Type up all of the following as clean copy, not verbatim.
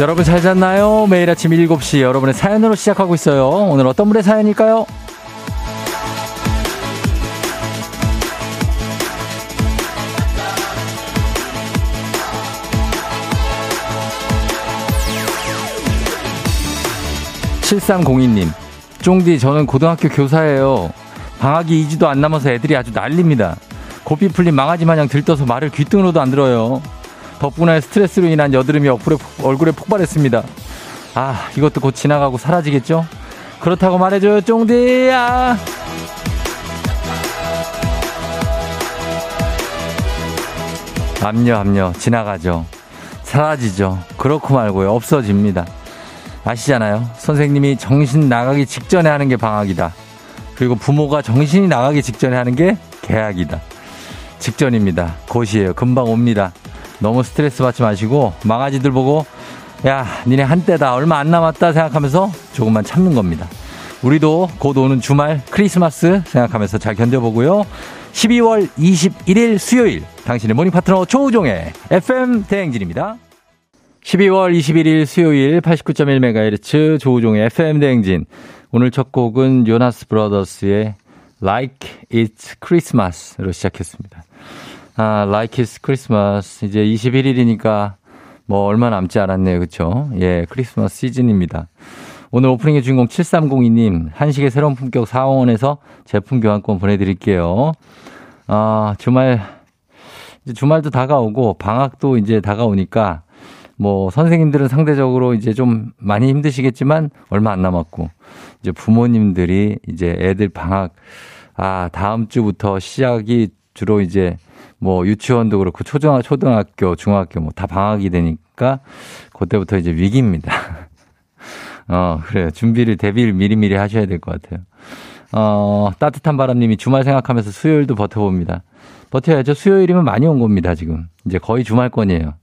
여러분 잘 잤나요? 매일 아침 7시 여러분의 사연으로 시작하고 있어요. 오늘 어떤 분의 사연일까요? 7302님, 쫑디 저는 고등학교 교사예요. 방학이 2주도 안 남아서 애들이 아주 난립니다. 고삐 풀린 망아지 마냥 들떠서 말을 귓등으로도 안 들어요. 덕분에 스트레스로 인한 여드름이 얼굴에 폭발했습니다. 아, 이것도 곧 지나가고 사라지겠죠? 그렇다고 말해줘요, 쫑디야. 압녀 지나가죠. 사라지죠. 그렇고 말고요. 없어집니다. 아시잖아요. 선생님이 정신 나가기 직전에 하는 게 방학이다. 그리고 부모가 정신이 나가기 직전에 하는 게 개학이다. 직전입니다. 곧이에요. 금방 옵니다. 너무 스트레스 받지 마시고 망아지들 보고 야, 니네 한때다, 얼마 안 남았다 생각하면서 조금만 참는 겁니다. 우리도 곧 오는 주말 크리스마스 생각하면서 잘 견뎌보고요. 12월 21일 수요일 당신의 모닝 파트너 조우종의 FM 대행진입니다. 12월 21일 수요일 89.1MHz 조우종의 FM 대행진. 오늘 첫 곡은 요나스 브라더스의 Like It's Christmas로 시작했습니다. 아, Like It's Christmas. 이제 21일이니까 뭐 얼마 남지 않았네요. 그렇죠? 예, 크리스마스 시즌입니다. 오늘 오프닝의 주인공 7302님, 한식의 새로운 품격 사원에서 제품 교환권 보내드릴게요. 아, 주말도 다가오고 방학도 이제 다가오니까 뭐 선생님들은 상대적으로 이제 좀 많이 힘드시겠지만 얼마 안 남았고, 이제 부모님들이 이제 애들 방학 다음 주부터 시작이 주로 이제 뭐 유치원도 그렇고 초등학교, 중학교 뭐 다 방학이 되니까 그때부터 이제 위기입니다. 그래요. 대비를 미리미리 하셔야 될 것 같아요. 따뜻한 바람님이 주말 생각하면서 수요일도 버텨봅니다. 버텨야죠. 수요일이면 많이 온 겁니다. 지금 이제 거의 주말권이에요.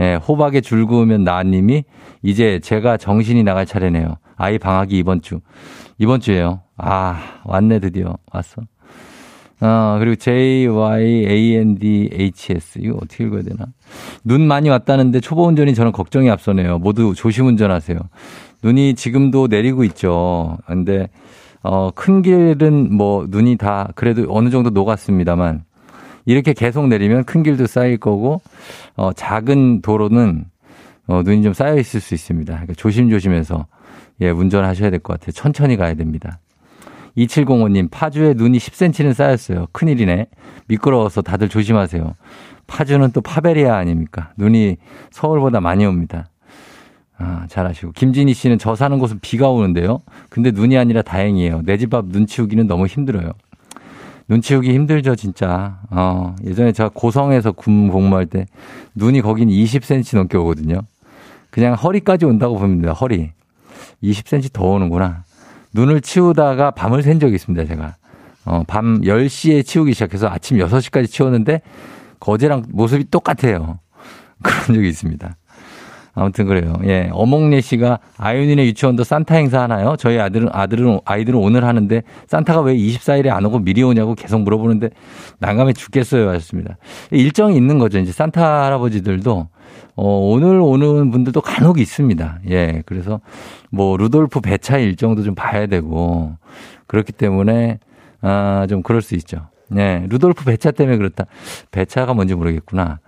예, 호박에 줄 그으면 나님이 이제 제가 정신이 나갈 차례네요. 아이 방학이 이번 주예요. 아, 왔네, 드디어 왔어. 그리고 JYANDHS 이거 어떻게 읽어야 되나? 눈 많이 왔다는데 초보 운전이 저는 걱정이 앞서네요. 모두 조심 운전하세요. 눈이 지금도 내리고 있죠. 근데 큰 길은 뭐 눈이 다 그래도 어느 정도 녹았습니다만, 이렇게 계속 내리면 큰 길도 쌓일 거고, 작은 도로는 눈이 좀 쌓여 있을 수 있습니다. 그러니까 조심해서 예, 운전하셔야 될 것 같아요. 천천히 가야 됩니다. 2705님, 파주에 눈이 10cm는 쌓였어요. 큰일이네. 미끄러워서 다들 조심하세요. 파주는 또 파베리아 아닙니까? 눈이 서울보다 많이 옵니다. 아, 잘하시고. 김진희 씨는 저 사는 곳은 비가 오는데요. 근데 눈이 아니라 다행이에요. 내 집 앞 눈 치우기는 너무 힘들어요. 눈 치우기 힘들죠, 진짜. 예전에 제가 고성에서 공부할 때 눈이 거긴 20cm 넘게 오거든요. 그냥 허리까지 온다고 보면 됩니다. 허리. 20cm 더 오는구나. 눈을 치우다가 밤을 샌 적이 있습니다, 제가. 밤 10시에 치우기 시작해서 아침 6시까지 치웠는데 어제랑 모습이 똑같아요. 그런 적이 있습니다. 아무튼 그래요. 예. 어몽래 씨가 아윤이네 유치원도 산타 행사 하나요? 저희 아이들은 오늘 하는데 산타가 왜 24일에 안 오고 미리 오냐고 계속 물어보는데 난감해 죽겠어요. 하셨습니다. 일정이 있는 거죠. 이제 산타 할아버지들도 오늘 오는 분들도 간혹 있습니다. 예. 그래서 뭐 루돌프 배차 일정도 좀 봐야 되고 그렇기 때문에 좀 그럴 수 있죠. 예. 루돌프 배차 때문에 그렇다. 배차가 뭔지 모르겠구나.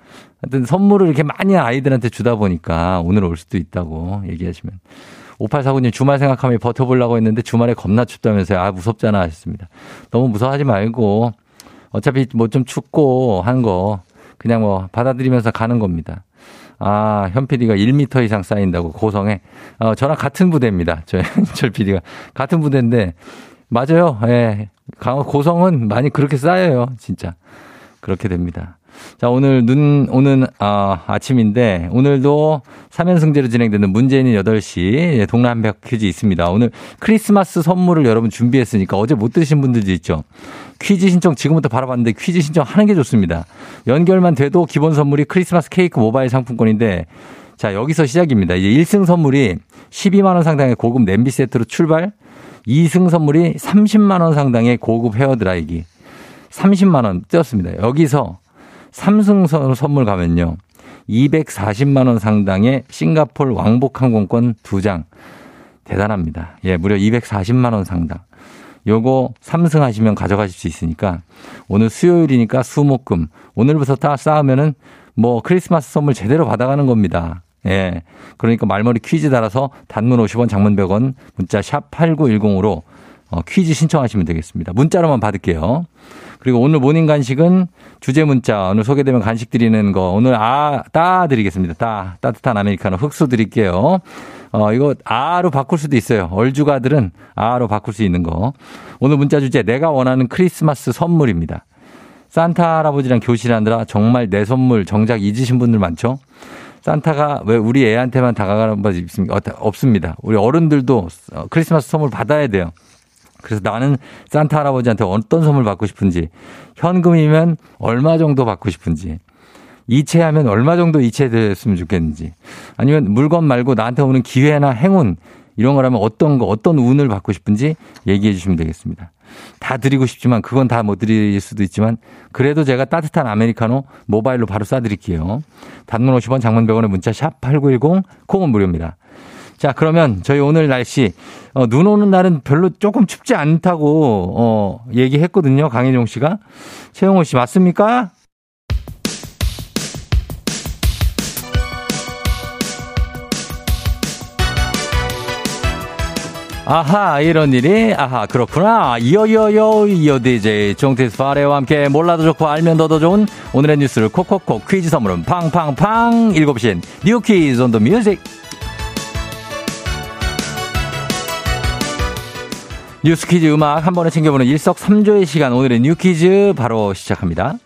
하여튼 선물을 이렇게 많이 아이들한테 주다 보니까 오늘 올 수도 있다고 얘기하시면. 5849님, 주말 생각하면 버텨보려고 했는데 주말에 겁나 춥다면서요. 아, 무섭잖아. 하셨습니다. 너무 무서워하지 말고 어차피 뭐 좀 춥고 한 거 그냥 뭐 받아들이면서 가는 겁니다. 아, 현 PD가 1m 이상 쌓인다고 고성에. 저랑 같은 부대입니다. 현 PD가. 같은 부대인데 맞아요. 예. 고성은 많이 그렇게 쌓여요. 진짜. 그렇게 됩니다. 자, 오늘 눈 오는 아침인데 오늘도 3연승제로 진행되는 문재인은 8시 동네 한벽 퀴즈 있습니다. 오늘 크리스마스 선물을 여러분 준비했으니까 어제 못 들으신 분들도 있죠. 퀴즈 신청 지금부터 바로 봤는데 퀴즈 신청하는 게 좋습니다. 연결만 돼도 기본 선물이 크리스마스 케이크 모바일 상품권인데, 자, 여기서 시작입니다. 이제 1승 선물이 12만 원 상당의 고급 냄비 세트로 출발, 2승 선물이 30만 원 상당의 고급 헤어드라이기 30만 원 띄었습니다. 여기서 3승 선물 가면요. 240만 원 상당의 싱가포르 왕복 항공권 2장. 대단합니다. 예, 무려 240만 원 상당. 요거 3승하시면 가져가실 수 있으니까 오늘 수요일이니까 수목금 오늘부터 다 쌓으면은 뭐 크리스마스 선물 제대로 받아가는 겁니다. 예, 그러니까 말머리 퀴즈 달아서 단문 50원, 장문 100원, 문자 샵 8910으로 퀴즈 신청하시면 되겠습니다. 문자로만 받을게요. 그리고 오늘 모닝 간식은 주제 문자 오늘 소개되면 간식 드리는 거 오늘 따 드리겠습니다. 따 따뜻한 아메리카노 흑수 드릴게요. 이거 아로 바꿀 수도 있어요. 얼주가들은 아로 바꿀 수 있는 거. 오늘 문자 주제 내가 원하는 크리스마스 선물입니다. 산타 할아버지랑 교실하느라 정말 내 선물 정작 잊으신 분들 많죠? 산타가 왜 우리 애한테만 다가가는 법이 있습니까? 없습니다. 우리 어른들도 크리스마스 선물 받아야 돼요. 그래서 나는 산타 할아버지한테 어떤 선물 받고 싶은지, 현금이면 얼마 정도 받고 싶은지, 이체하면 얼마 정도 이체됐으면 좋겠는지, 아니면 물건 말고 나한테 오는 기회나 행운 이런 거라면 어떤 거 어떤 운을 받고 싶은지 얘기해 주시면 되겠습니다. 다 드리고 싶지만 그건 다 못 드릴 수도 있지만 그래도 제가 따뜻한 아메리카노 모바일로 바로 쏴드릴게요. 단문 50원 장문 100원의 문자 샵 8910 콩은 무료입니다. 자 그러면 저희 오늘 날씨 눈 오는 날은 별로 조금 춥지 않다고 얘기했거든요. 강혜종 씨가. 최영호 씨 맞습니까? 아하 이런 일이 아하 그렇구나 이어이어이어 이어 DJ 종티스 파레와 함께 몰라도 좋고 알면 더더 좋은 오늘의 뉴스를 콕콕콕 퀴즈 선물은 팡팡팡 읽어보신 뉴 퀴즈 온 더 뮤직 뉴스 퀴즈 음악 한 번에 챙겨보는 일석삼조의 시간 오늘의 뉴 퀴즈 바로 시작합니다.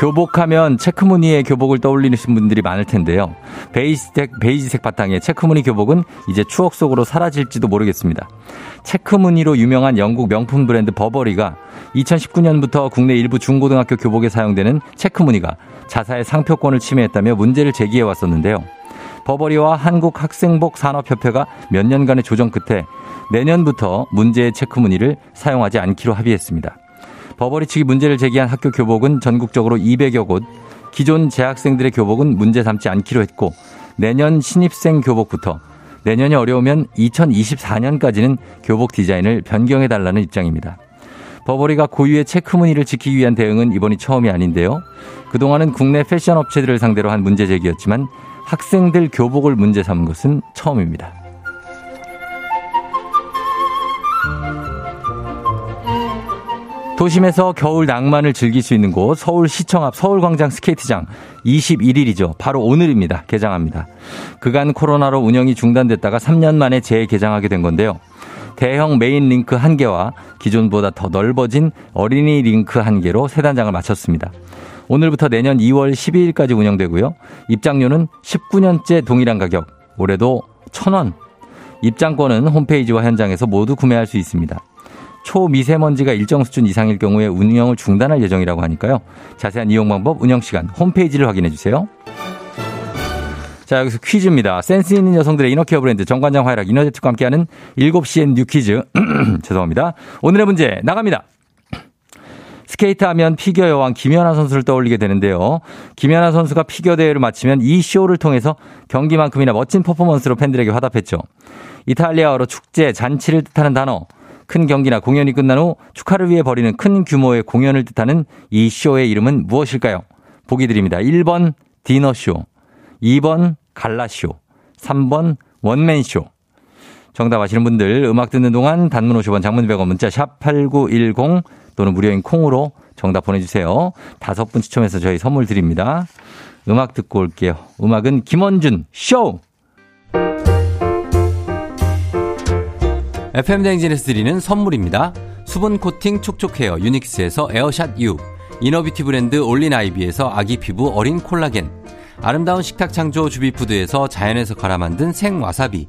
교복하면 체크무늬의 교복을 떠올리시는 분들이 많을 텐데요. 베이지색 바탕의 체크무늬 교복은 이제 추억 속으로 사라질지도 모르겠습니다. 체크무늬로 유명한 영국 명품 브랜드 버버리가 2019년부터 국내 일부 중고등학교 교복에 사용되는 체크무늬가 자사의 상표권을 침해했다며 문제를 제기해 왔었는데요. 버버리와 한국학생복산업협회가 몇 년간의 조정 끝에 내년부터 문제의 체크무늬를 사용하지 않기로 합의했습니다. 버버리 측이 문제를 제기한 학교 교복은 전국적으로 200여 곳, 기존 재학생들의 교복은 문제 삼지 않기로 했고 내년 신입생 교복부터 내년이 어려우면 2024년까지는 교복 디자인을 변경해달라는 입장입니다. 버버리가 고유의 체크무늬를 지키기 위한 대응은 이번이 처음이 아닌데요. 그동안은 국내 패션 업체들을 상대로 한 문제 제기였지만 학생들 교복을 문제 삼은 것은 처음입니다. 도심에서 겨울 낭만을 즐길 수 있는 곳 서울시청 앞 서울광장 스케이트장 21일이죠. 바로 오늘입니다. 개장합니다. 그간 코로나로 운영이 중단됐다가 3년 만에 재개장하게 된 건데요. 대형 메인 링크 1개와 기존보다 더 넓어진 어린이 링크 1개로 세 단장을 마쳤습니다. 오늘부터 내년 2월 12일까지 운영되고요. 입장료는 19년째 동일한 가격, 올해도 1,000원. 입장권은 홈페이지와 현장에서 모두 구매할 수 있습니다. 초미세먼지가 일정 수준 이상일 경우에 운영을 중단할 예정이라고 하니까요. 자세한 이용 방법, 운영 시간, 홈페이지를 확인해 주세요. 자, 여기서 퀴즈입니다. 센스 있는 여성들의 이너케어 브랜드 정관장 화이락 이너제틱과 함께하는 7시엔 뉴 퀴즈. 죄송합니다. 오늘의 문제 나갑니다. 스케이트하면 피겨 여왕 김연아 선수를 떠올리게 되는데요. 김연아 선수가 피겨 대회를 마치면 이 쇼를 통해서 경기만큼이나 멋진 퍼포먼스로 팬들에게 화답했죠. 이탈리아어로 축제, 잔치를 뜻하는 단어. 큰 경기나 공연이 끝난 후 축하를 위해 벌이는 큰 규모의 공연을 뜻하는 이 쇼의 이름은 무엇일까요? 보기 드립니다. 1번 디너쇼, 2번 갈라쇼, 3번 원맨쇼. 정답 아시는 분들 음악 듣는 동안 단문 50원, 장문 100원, 문자 샵 8910 또는 무료인 콩으로 정답 보내주세요. 5분 추첨해서 저희 선물 드립니다. 음악 듣고 올게요. 음악은 김원준 쇼! FM대행진에서 드리는 선물입니다. 수분코팅 촉촉헤어 유닉스에서 에어샷 U, 이너뷰티 브랜드 올린아이비에서 아기피부 어린 콜라겐, 아름다운 식탁창조 주비푸드에서 자연에서 갈아 만든 생와사비,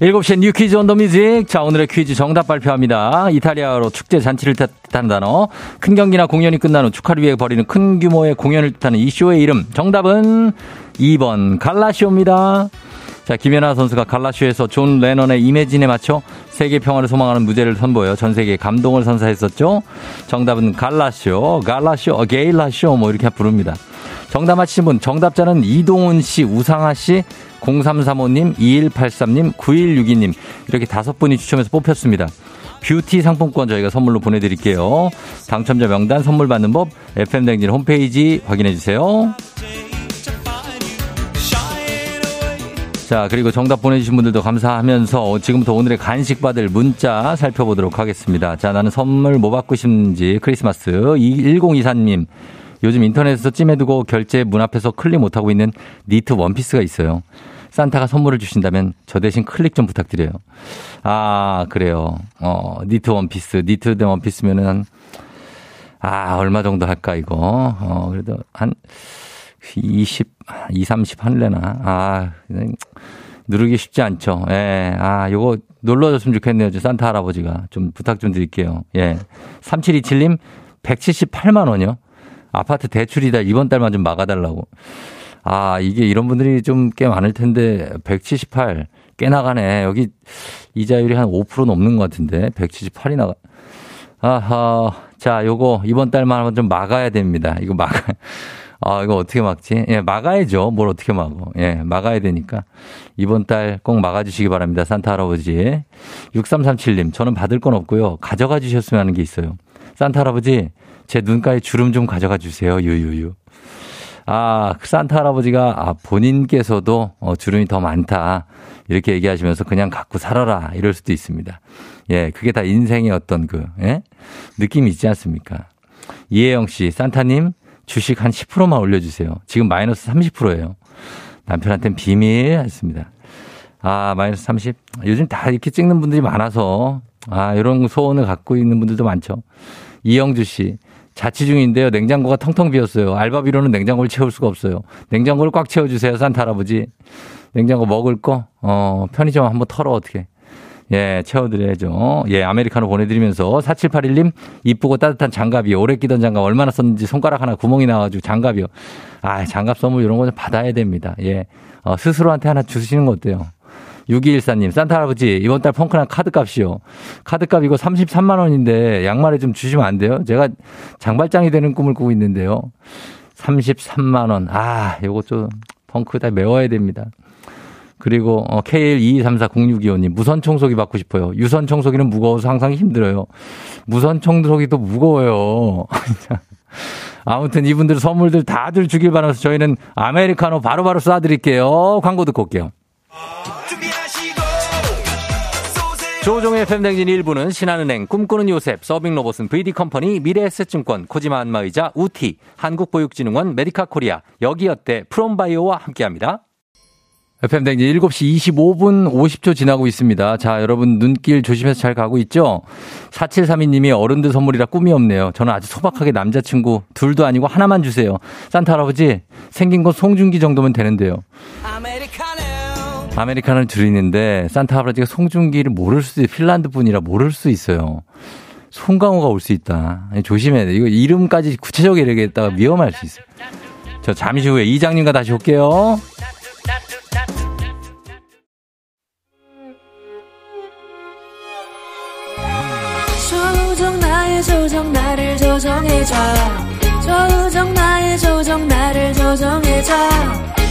일곱 시에 뉴 퀴즈 온 더 뮤직. 자, 오늘의 퀴즈 정답 발표합니다. 이탈리아어로 축제 잔치를 뜻하는 단어, 큰 경기나 공연이 끝난 후 축하를 위해 벌이는 큰 규모의 공연을 뜻하는 이 쇼의 이름. 정답은 2번 갈라쇼입니다. 자, 김연아 선수가 갈라쇼에서 존 레넌의 이매진에 맞춰 세계 평화를 소망하는 무대를 선보여 전 세계에 감동을 선사했었죠. 정답은 갈라쇼, 갈라쇼, 게일라쇼 뭐 이렇게 부릅니다. 정답 맞히신 분, 정답자는 이동훈 씨, 우상아 씨, 0335님, 2183님, 9162님 이렇게 5분이 추첨해서 뽑혔습니다. 뷰티 상품권 저희가 선물로 보내드릴게요. 당첨자 명단, 선물 받는 법, FM댕진 홈페이지 확인해주세요. 자, 그리고 정답 보내주신 분들도 감사하면서 지금부터 오늘의 간식 받을 문자 살펴보도록 하겠습니다. 자, 나는 선물 뭐 받고 싶은지. 크리스마스 1024님. 요즘 인터넷에서 찜해두고 결제 문 앞에서 클릭 못하고 있는 니트 원피스가 있어요. 산타가 선물을 주신다면 저 대신 클릭 좀 부탁드려요. 아, 그래요. 니트 원피스. 니트 대 원피스면은 얼마 정도 할까 이거. 그래도 한 20, 30 할래나. 누르기 쉽지 않죠. 예. 요거 놀러줬으면 좋겠네요. 저 산타 할아버지가. 좀 부탁 좀 드릴게요. 예. 3727님, 178만 원이요. 아파트 대출이다. 이번 달만 좀 막아달라고. 이게 이런 분들이 좀 꽤 많을 텐데, 178. 꽤 나가네. 여기 이자율이 한 5% 넘는 것 같은데. 178이 나가. 자, 요거 이번 달만 좀 막아야 됩니다. 이거 이거 어떻게 막지? 예, 막아야죠. 뭘 어떻게 막어. 예, 막아야 되니까. 이번 달 꼭 막아주시기 바랍니다. 산타 할아버지. 6337님, 저는 받을 건 없고요. 가져가 주셨으면 하는 게 있어요. 산타 할아버지, 제 눈가에 주름 좀 가져가 주세요. 유유유. 산타 할아버지가 본인께서도 주름이 더 많다. 이렇게 얘기하시면서 그냥 갖고 살아라. 이럴 수도 있습니다. 예, 그게 다 인생의 어떤 느낌이 있지 않습니까? 이혜영 씨, 산타님, 주식 한 10%만 올려주세요. 지금 마이너스 30%예요. 남편한테는 비밀 했습니다. 마이너스 30. 요즘 다 이렇게 찍는 분들이 많아서 이런 소원을 갖고 있는 분들도 많죠. 이영주 씨, 자취 중인데요. 냉장고가 텅텅 비었어요. 알바비로는 냉장고를 채울 수가 없어요. 냉장고를 꽉 채워주세요. 산타 할아버지. 냉장고 먹을 거 편의점 한번 털어 어떻게. 예, 채워드려야죠. 예, 아메리카노 보내드리면서 4781님, 이쁘고 따뜻한 장갑이요. 오래 끼던 장갑 얼마나 썼는지 손가락 하나 구멍이 나와가지고 장갑이요. 장갑 선물 이런 거 좀 받아야 됩니다. 예, 스스로한테 하나 주시는 거 어때요? 6214님, 산타 할아버지, 이번 달 펑크난 카드값이요. 카드값 이거 33만 원인데 양말에 좀 주시면 안 돼요? 제가 장발장이 되는 꿈을 꾸고 있는데요. 33만 원. 요거 좀 펑크 다 메워야 됩니다. 그리고 KL22340625님, 무선 청소기 받고 싶어요. 유선 청소기는 무거워서 항상 힘들어요. 무선 청소기도 무거워요. 아무튼 이분들 선물들 다들 주길 바라면서 저희는 아메리카노 바로바로 쏴드릴게요. 광고 듣고 올게요. 조종의 팬댕진 1부는 신한은행, 꿈꾸는 요셉, 서빙로봇은 VD컴퍼니, 미래에셋증권, 코지마 안마의자, 우티, 한국보육진흥원, 메디카 코리아, 여기어때, 프롬바이오와 함께합니다. FM댕진 7시 25분 50초 지나고 있습니다. 자, 여러분 눈길 조심해서 잘 가고 있죠? 4732님이 어른들 선물이라 꿈이 없네요. 저는 아주 소박하게 남자친구 둘도 아니고 하나만 주세요. 산타 할아버지 생긴 건 송중기 정도면 되는데요. 아메리카노를 드리는데 산타 할아버지가 송중기를 모를 수도 있어요. 핀란드 분이라 모를 수 있어요. 송강호가 올 수 있다. 조심해야 돼. 이거 이름까지 구체적으로 얘기했다가 위험할 수 있어요. 저 잠시 후에 이장님과 다시 올게요. 조우정 나의 조정 나를 조정해줘. 조우정 나의 조정 나를 조정해줘.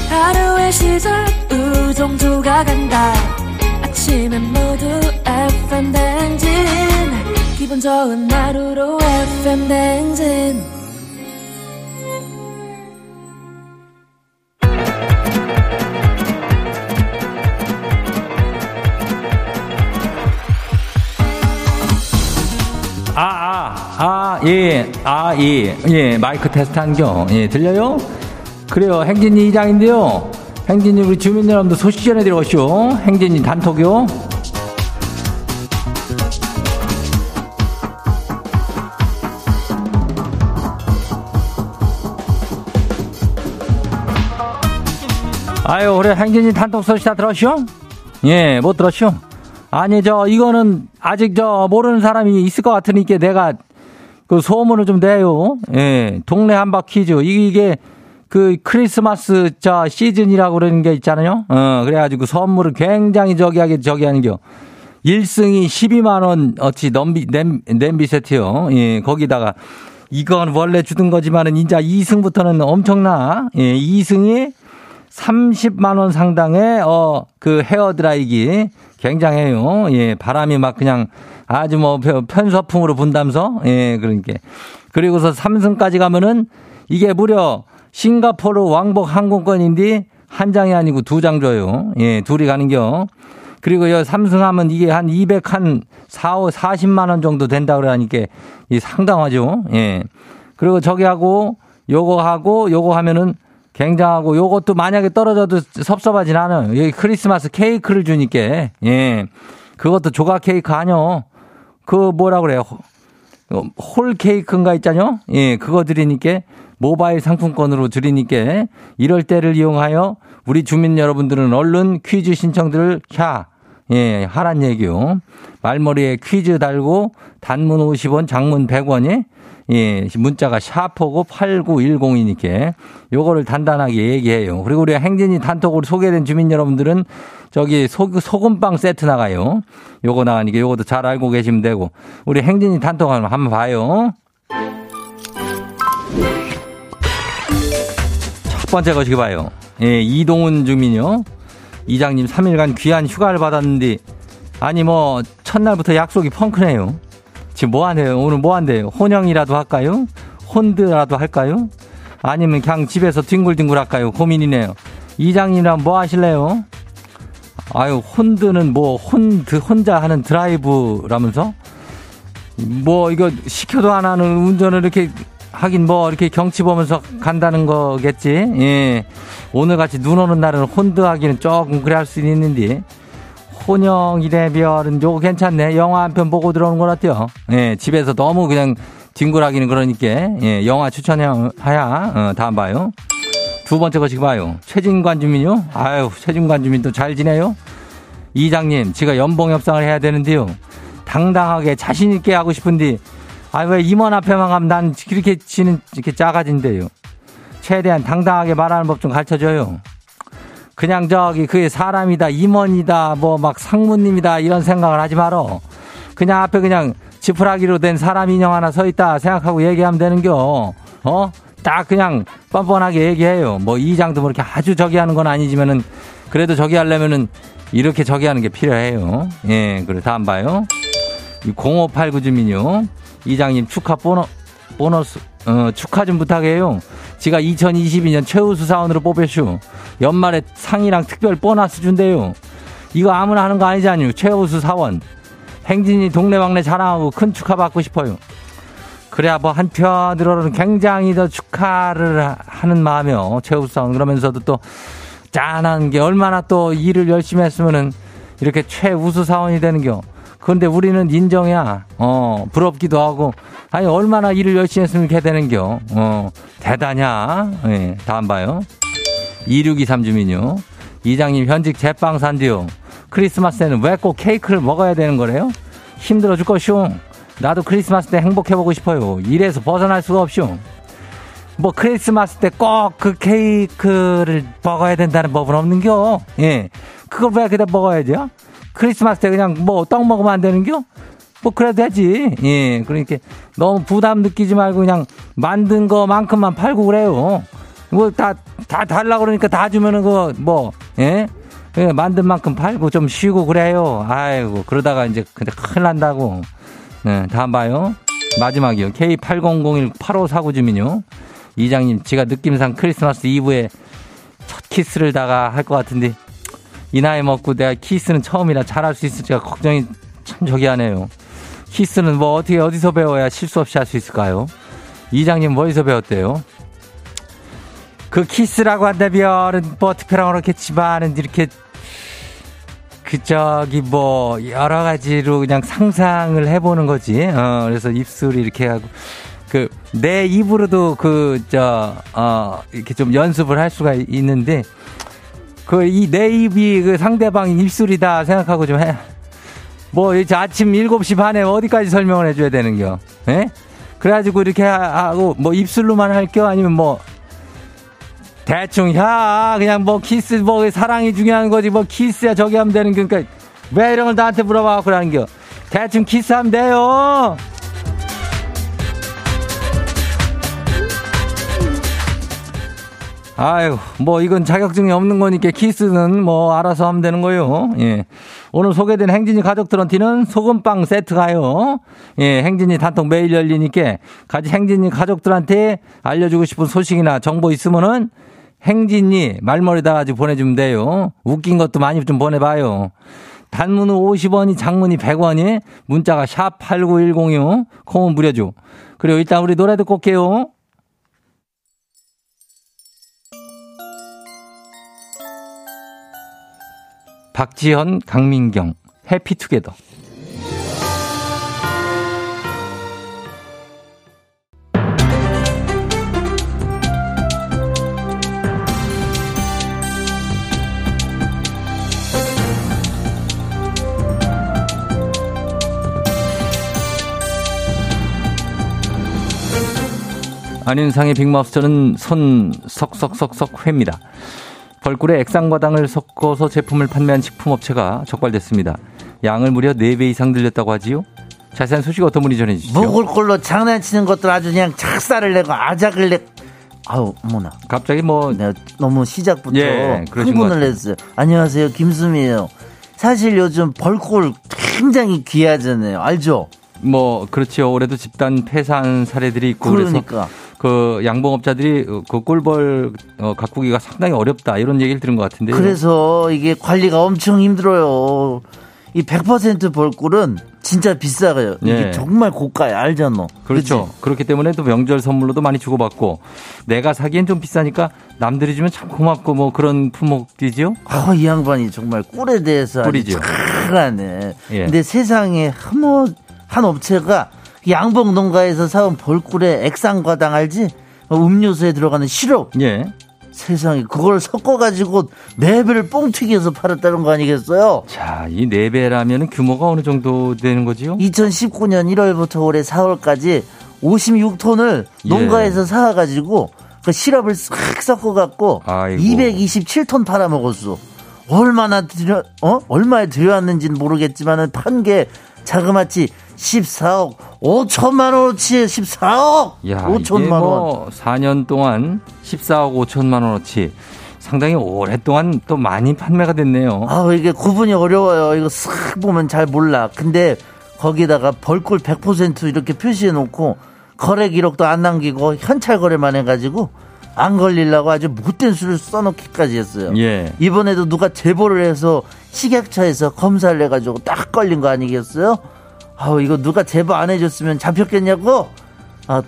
하루의 시절 우정조가 간다. 아침엔 모두 FM 댕진. 기분 좋은 하루로 FM 댕진. 예, 마이크 테스트 한겨. 예, 들려요? 그래요, 행진이 이장인데요. 행진이 우리 주민 여러분들 소식 전해드려오쇼. 행진이 단톡요. 아유, 그래, 행진이 단톡 소식 다 들었쇼? 예, 못 들었쇼? 아니, 이거는 아직 모르는 사람이 있을 것 같으니까 내가 그 소문을 좀 내요. 예. 동네 한박 퀴즈. 이게 그 크리스마스 시즌이라고 그러는 게 있잖아요. 그래가지고 그 선물을 굉장히 하는겨. 1승이 12만원 어치 냄비 세트요. 예. 거기다가 이건 원래 주던 거지만은 이제 2승부터는 엄청나. 예. 2승이 30만원 상당의 그 헤어 드라이기. 굉장해요. 예. 바람이 막 그냥 아주 뭐 편서풍으로 분다면서. 예, 그러니까. 그리고서 3승까지 가면은 이게 무려 싱가포르 왕복 항공권인데 한 장이 아니고 두 장 줘요. 예, 둘이 가는겨. 그리고 3승 하면 이게 한 40만 원 정도 된다 그러니까 상당하죠. 예. 그리고 저기하고 요거 하면은 굉장하고 요것도 만약에 떨어져도 섭섭하진 않아요. 여기 크리스마스 케이크를 주니까. 예. 그것도 조각 케이크 아뇨. 그 뭐라 그래요? 홀 케이크인가 있잖요. 예, 그거 드리니까 모바일 상품권으로 드리니까 이럴 때를 이용하여 우리 주민 여러분들은 얼른 퀴즈 신청들을 예, 하란 얘기요. 말머리에 퀴즈 달고 단문 50원, 장문 100원이 예, 문자가 샤프고 8910이니까 요거를 단단하게 얘기해요. 그리고 우리가 행진이 단톡으로 소개된 주민 여러분들은 저기 소금빵 세트 나가요. 요거 나가니까 요것도 잘 알고 계시면 되고 우리 행진이 단톡 한번 봐요. 첫 번째 거시기 봐요. 예, 이동훈 주민요. 이장님 3일간 귀한 휴가를 받았는데 아니 뭐 첫날부터 약속이 펑크네요. 지금 뭐하네요? 오늘 뭐한대요? 혼영이라도 할까요? 혼드라도 할까요? 아니면 그냥 집에서 뒹굴뒹굴 할까요? 고민이네요. 이장님이랑 뭐 하실래요? 아유, 혼드는 뭐 혼자 하는 드라이브라면서? 뭐 이거 시켜도 안 하는 운전을 이렇게 하긴 뭐 이렇게 경치 보면서 간다는 거겠지. 예. 오늘같이 눈 오는 날은 혼드하기는 조금 그래 할 수 있는데 혼영이래별은 요거 괜찮네. 영화 한 편 보고 들어오는 건 어때요? 예, 집에서 너무 그냥 뒹굴하기는 그러니까 예, 영화 추천해야 다음 봐요. 두 번째 거시기 봐요. 최진관 주민요. 아유, 최진관 주민도 잘 지내요? 이장님, 제가 연봉 협상을 해야 되는데요. 당당하게 자신 있게 하고 싶은데 아, 왜 임원 앞에만 가면 난 그렇게 이렇게 작아진대요. 최대한 당당하게 말하는 법 좀 가르쳐줘요. 그냥 그게 사람이다, 임원이다, 뭐 막 상무님이다 이런 생각을 하지 말어. 그냥 앞에 그냥 지푸라기로 된 사람 인형 하나 서 있다 생각하고 얘기하면 되는겨. 어? 딱 그냥 뻔뻔하게 얘기해요. 뭐 이장도 뭐 이렇게 아주 하는 건 아니지만은 그래도 하려면은 이렇게 하는 게 필요해요. 예, 그래 다음 봐요. 0589 주민요. 이장님 축하 보너스 축하 좀 부탁해요. 제가 2022년 최우수 사원으로 뽑혔슈. 연말에 상이랑 특별 보너스 준대요. 이거 아무나 하는 거 아니잖요. 최우수 사원. 행진이 동네방네 자랑하고 큰 축하받고 싶어요. 그래야 뭐 한편으로는 굉장히 더 축하를 하는 마음이요. 최우선 그러면서도 또 짠한 게 얼마나 또 일을 열심히 했으면은 이렇게 최우수 사원이 되는겨. 그런데 우리는 인정이야. 부럽기도 하고. 아니, 얼마나 일을 열심히 했으면 이렇게 되는겨. 대단하냐. 예, 다음 봐요. 2623 주민요. 이장님 현직 제빵사인데요. 크리스마스에는 왜 꼭 케이크를 먹어야 되는 거래요? 힘들어 죽겠쇼. 나도 크리스마스 때 행복해보고 싶어요. 일에서 벗어날 수가 없쇼. 뭐 크리스마스 때 꼭 그 케이크를 먹어야 된다는 법은 없는겨. 예, 그걸 왜 그냥 먹어야죠? 크리스마스 때 그냥 뭐 떡 먹으면 안 되는겨? 뭐 그래도 되지. 예, 그러니까 너무 부담 느끼지 말고 그냥 만든 거만큼만 팔고 그래요. 뭐 다 달라고 그러니까 다 주면은 그 뭐 예, 만든 만큼 팔고 좀 쉬고 그래요. 아이고 그러다가 이제 근데 큰일 난다고. 네, 다음 봐요. 마지막이요. K80018549 주민요. 이장님, 제가 느낌상 크리스마스 이브에 첫 키스를 다가 할 것 같은데 이 나이 먹고 내가 키스는 처음이라 잘할 수 있을지가 걱정이 참 저기 하네요. 키스는 뭐 어떻게 어디서 배워야 실수 없이 할 수 있을까요? 이장님 어디서 배웠대요? 그 키스라고 한다면 뭐 특별한 건 없겠지만 이렇게 뭐 여러 가지로 그냥 상상을 해보는 거지. 그래서 입술이 이렇게 하고 그 내 입으로도 이렇게 좀 연습을 할 수가 있는데 그 이 내 입이 그 상대방 입술이다 생각하고 좀 해. 뭐 이제 아침 7시 반에 어디까지 설명을 해줘야 되는겨? 예? 그래가지고 이렇게 하고 뭐 입술로만 할겨 아니면 뭐 대충 야 그냥 뭐 키스 뭐 사랑이 중요한 거지 뭐 키스야 저기 하면 되는 거니까 왜 이런 걸 나한테 물어봐 그러는겨. 대충 키스하면 돼요. 아유 뭐 이건 자격증이 없는 거니까 키스는 뭐 알아서 하면 되는 거예요. 예, 오늘 소개된 행진이 가족들한테는 소금빵 세트 가요. 예, 행진이 단톡 매일 열리니까 같이 행진이 가족들한테 알려주고 싶은 소식이나 정보 있으면은 행진이 말머리다 가지고 보내주면 돼요. 웃긴 것도 많이 좀 보내봐요. 단문은 50원이 장문이 100원이 문자가 샵8910이요. 콩은 무료죠. 그리고 일단 우리 노래 듣고 올게요. 박지현, 강민경, 해피투게더. 안윤상의 빅마우스는 손 석석석석 회입니다. 벌꿀에 액상과당을 섞어서 제품을 판매한 식품업체가 적발됐습니다. 양을 무려 4배 이상 늘렸다고 하지요. 자세한 소식 어떤 분이 전해주시죠? 묵을 꼴로 장난치는 것들 아주 그냥 착사를 내고 아작을 내고 아우 어머나 갑자기 뭐 내가 너무 시작부터 흥분을 했어요. 안녕하세요, 김수미예요. 사실 요즘 벌꿀 굉장히 귀하잖아요, 알죠? 뭐 그렇지요. 올해도 집단 폐사한 사례들이 있고 그러니까. 그래서 그 양봉업자들이 그 꿀벌 가꾸기가 상당히 어렵다 이런 얘기를 들은 것 같은데요. 그래서 이게 관리가 엄청 힘들어요. 이 100% 벌꿀은 진짜 비싸요. 이게 정말 고가야, 알잖아. 그렇죠. 그치? 그렇기 때문에 또 명절 선물로도 많이 주고받고 내가 사기엔 좀 비싸니까 남들이 주면 참 고맙고 뭐 그런 품목이지요. 아, 이 양반이 정말 꿀에 대해서 꿀이죠. 잘하네. 근데 세상에 한 업체가 양봉 농가에서 사온 벌꿀의 액상과당 알지? 음료수에 들어가는 시럽. 예. 세상에 그걸 섞어가지고 4배를 뽕튀기해서 팔았다는 거 아니겠어요? 자, 이 4배라면 규모가 어느 정도 되는 거지요? 2019년 1월부터 올해 4월까지 56톤을 농가에서 사와가지고 그 시럽을 싹 섞어갖고 227톤 팔아먹었어. 얼마에 들여왔는지는 모르겠지만 판 게 자그마치 14억 5천만 원어치 14억 야, 5천만 원. 4년 동안 14억 5천만 원어치 상당히 오랫동안 또 많이 판매가 됐네요. 아, 이게 구분이 어려워요. 이거 싹 보면 잘 몰라. 근데 거기다가 벌꿀 100% 이렇게 표시해 놓고 거래 기록도 안 남기고 현찰 거래만 해가지고 안 걸리려고 아주 못된 수를 써놓기까지 했어요. 예. 이번에도 누가 제보를 해서 식약처에서 검사를 해가지고 딱 걸린 거 아니겠어요? 이거 누가 제보 안 해줬으면 잡혔겠냐고.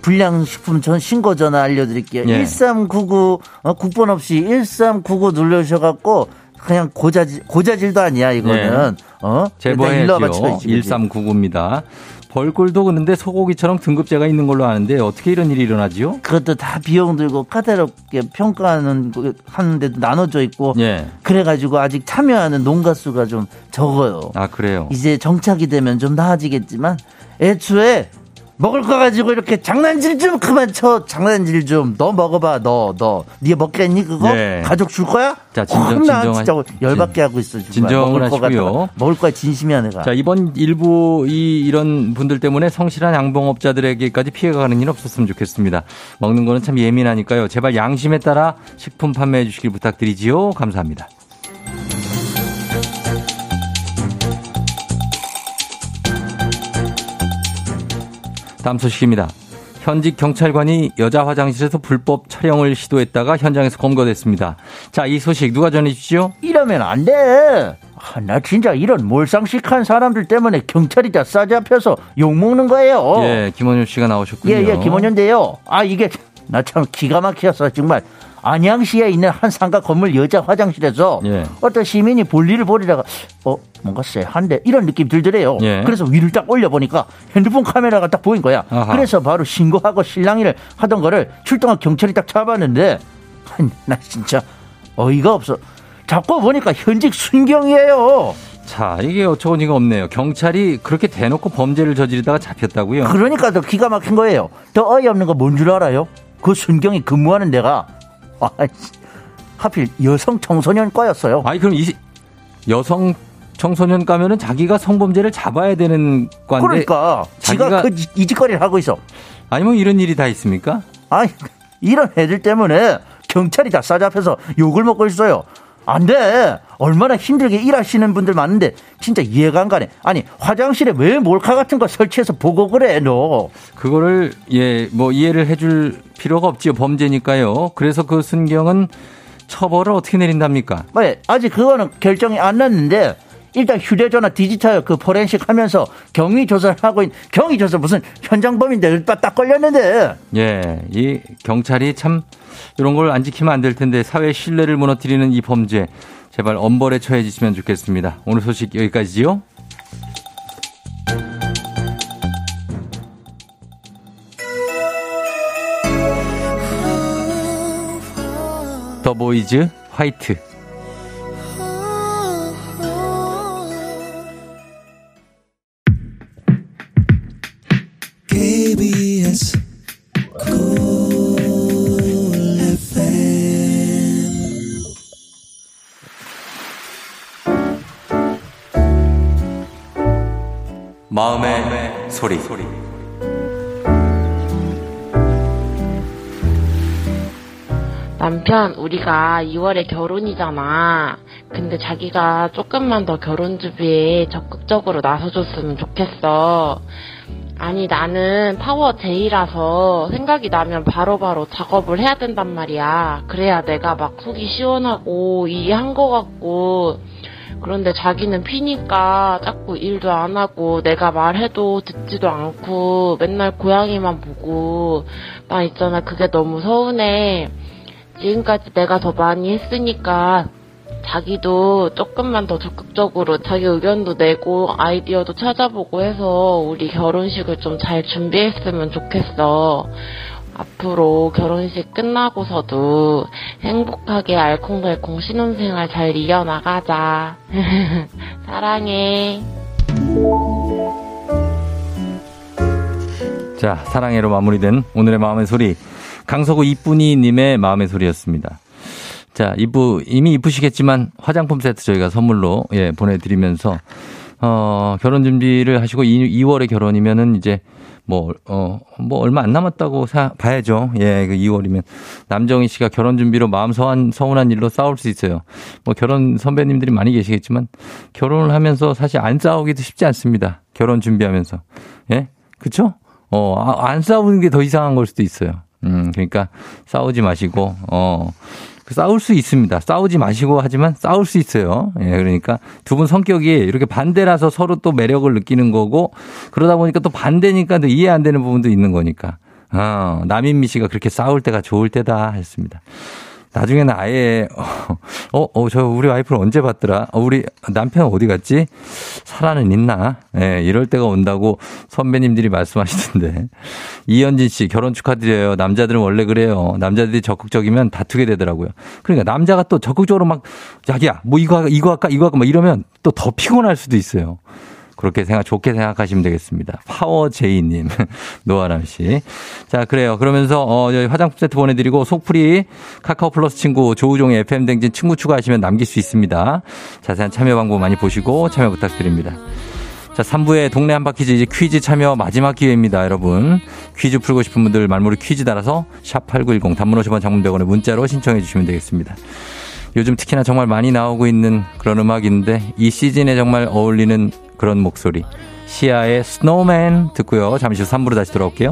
불량식품 전 신고 전화 알려드릴게요. 예. 1399 국번 없이 1399 눌러주셔갖고 그냥 고자질도 아니야 이거는. 예. 제보해야죠. 1399입니다. 벌꿀도 그런데 소고기처럼 등급제가 있는 걸로 아는데 어떻게 이런 일이 일어나지요? 그것도 다 비용 들고 까다롭게 평가하는 하는데도 나눠져 있고. 예. 그래가지고 아직 참여하는 농가 수가 좀 적어요. 아 그래요? 이제 정착이 되면 좀 나아지겠지만 애초에 먹을 거 가지고 이렇게 장난질 좀 그만 쳐. 장난질 좀. 너 먹어봐. 너. 니가 먹겠니 그거? 네. 가족 줄 거야? 자, 진짜 열받게 하고 있어. 진정을 하시고요. 먹을 거야 진심이야 내가. 자, 이번 일부 이런 분들 때문에 성실한 양봉업자들에게까지 피해가 가는 일 없었으면 좋겠습니다. 먹는 거는 참 예민하니까요. 제발 양심에 따라 식품 판매해 주시길 부탁드리지요. 감사합니다. 다음 소식입니다. 현직 경찰관이 여자 화장실에서 불법 촬영을 시도했다가 현장에서 검거됐습니다. 자, 이 소식 누가 전해주시죠? 이러면 안 돼. 나 진짜 이런 몰상식한 사람들 때문에 경찰이 다 싸잡혀서 욕먹는 거예요. 예, 김원효 씨가 나오셨군요. 예, 김원효인데요. 이게 나 참 기가 막혔어 정말. 안양시에 있는 한 상가 건물 여자 화장실에서 예. 어떤 시민이 볼일을 보려다가 뭔가 쎄한데 이런 느낌 들더래요. 예. 그래서 위를 딱 올려보니까 핸드폰 카메라가 딱 보인 거야. 아하. 그래서 바로 신고하고 실랑이를 하던 거를 출동한 경찰이 딱 잡았는데 나 진짜 어이가 없어. 잡고 보니까 현직 순경이에요. 자, 이게 어처구니가 없네요. 경찰이 그렇게 대놓고 범죄를 저지르다가 잡혔다고요? 그러니까 더 기가 막힌 거예요. 더 어이없는 거 뭔 줄 알아요? 그 순경이 근무하는 데가 하필 여성 청소년과였어요. 그럼 여성 청소년과면은 자기가 성범죄를 잡아야 되는 과인데. 그러니까 자기가 이 짓거리를 하고 있어. 아니 뭐 이런 일이 다 있습니까? 이런 애들 때문에 경찰이 다 싸잡혀서 욕을 먹고 있어요. 안 돼. 얼마나 힘들게 일하시는 분들 많은데 진짜 이해가 안 가네. 아니 화장실에 왜 몰카 같은 거 설치해서 보고 그래 너. 그거를 뭐 이해를 해줄 필요가 없지요. 범죄니까요. 그래서 그 순경은 처벌을 어떻게 내린답니까? 아직 그거는 결정이 안 났는데 일단 휴대전화 디지털 그 포렌식 하면서 경위조사를 하고 있는. 경위조사 무슨 현장범인데 딱 걸렸는데. 예, 이 경찰이 참 이런 걸 안 지키면 안 될 텐데 사회 신뢰를 무너뜨리는 이 범죄 제발 엄벌에 처해지시면 좋겠습니다. 오늘 소식 여기까지요. 더 보이즈 화이트. KBS 마음의 소리. 남편, 우리가 2월에 결혼이잖아. 근데 자기가 조금만 더 결혼 준비에 적극적으로 나서줬으면 좋겠어. 아니 나는 파워 J라서 생각이 나면 바로바로 작업을 해야 된단 말이야. 그래야 내가 막 속이 시원하고 일이 한 거 같고. 그런데 자기는 피니까 자꾸 일도 안 하고 내가 말해도 듣지도 않고 맨날 고양이만 보고. 나 있잖아 그게 너무 서운해. 지금까지 내가 더 많이 했으니까 자기도 조금만 더 적극적으로 자기 의견도 내고 아이디어도 찾아보고 해서 우리 결혼식을 좀 잘 준비했으면 좋겠어. 앞으로 결혼식 끝나고서도 행복하게 알콩달콩 신혼생활 잘 이어나가자. 사랑해. 자, 사랑해로 마무리된 오늘의 마음의 소리. 강서구 이쁜이님의 마음의 소리였습니다. 자, 이미 이쁘시겠지만 화장품 세트 저희가 선물로 보내드리면서 결혼 준비를 하시고 2월에 결혼이면은 이제 뭐 얼마 안 남았다고 봐야죠. 예, 그 2월이면 남정희 씨가 결혼 준비로 마음 서운한 일로 싸울 수 있어요. 뭐 결혼 선배님들이 많이 계시겠지만 결혼을 하면서 사실 안 싸우기도 쉽지 않습니다. 결혼 준비하면서 그렇죠? 안 싸우는 게 더 이상한 걸 수도 있어요. 그러니까 싸우지 마시고 싸울 수 있습니다. 싸우지 마시고 하지만 싸울 수 있어요. 예, 그러니까 두 분 성격이 이렇게 반대라서 서로 또 매력을 느끼는 거고 그러다 보니까 또 반대니까 또 이해 안 되는 부분도 있는 거니까. 남인미 씨가 그렇게 싸울 때가 좋을 때다 했습니다. 나중에는 아예 저 우리 와이프를 언제 봤더라? 우리 남편 어디 갔지? 살아는 있나? 예, 이럴 때가 온다고 선배님들이 말씀하시던데. 이현진 씨 결혼 축하드려요. 남자들은 원래 그래요. 남자들이 적극적이면 다투게 되더라고요. 그러니까 남자가 또 적극적으로 막 자기야 뭐 이거 할까 막 이러면 또 더 피곤할 수도 있어요. 그렇게 좋게 생각하시면 되겠습니다. 파워 제이님, 노아람 씨. 자, 그래요. 그러면서, 저희 화장품 세트 보내드리고, 속풀이 카카오 플러스 친구, 조우종의 FM 댕진 친구 추가하시면 남길 수 있습니다. 자세한 참여 방법 많이 보시고, 참여 부탁드립니다. 자, 3부의 동네 한바퀴즈 이제 퀴즈 참여 마지막 기회입니다, 여러분. 퀴즈 풀고 싶은 분들 말머리 퀴즈 달아서, 샵8910 단문 50원 장문 100원에 문자로 신청해 주시면 되겠습니다. 요즘 특히나 정말 많이 나오고 있는 그런 음악인데, 이 시즌에 정말 어울리는 그런 목소리 시아의 스노우맨 듣고요. 잠시 후 3부로 다시 돌아올게요.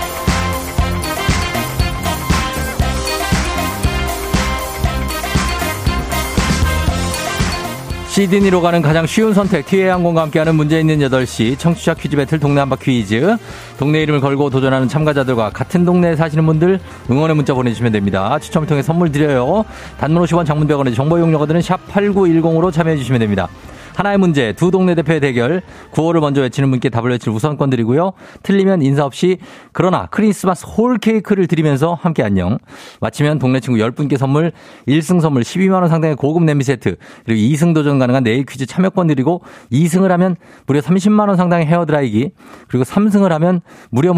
시드니로 가는 가장 쉬운 선택, 티웨이항공과 함께하는 문제 있는 8시, 청취자 퀴즈 배틀 동네 한바 퀴즈. 동네 이름을 걸고 도전하는 참가자들과 같은 동네에 사시는 분들 응원의 문자 보내주시면 됩니다. 추첨을 통해 선물 드려요. 단문 50원, 장문 100원의 정보 이용료가 드는 샵 8910으로 참여해 주시면 됩니다. 하나의 문제, 두 동네 대표의 대결, 구호를 먼저 외치는 분께 답을 외칠 우선권 드리고요. 틀리면 인사 없이 그러나 크리스마스 홀 케이크를 드리면서 함께 안녕. 마치면 동네 친구 10분께 선물, 1승 선물 12만 원 상당의 고급 냄비 세트, 그리고 2승 도전 가능한 내일 퀴즈 참여권 드리고 2승을 하면 무려 30만 원 상당의 헤어드라이기, 그리고 3승을 하면 무려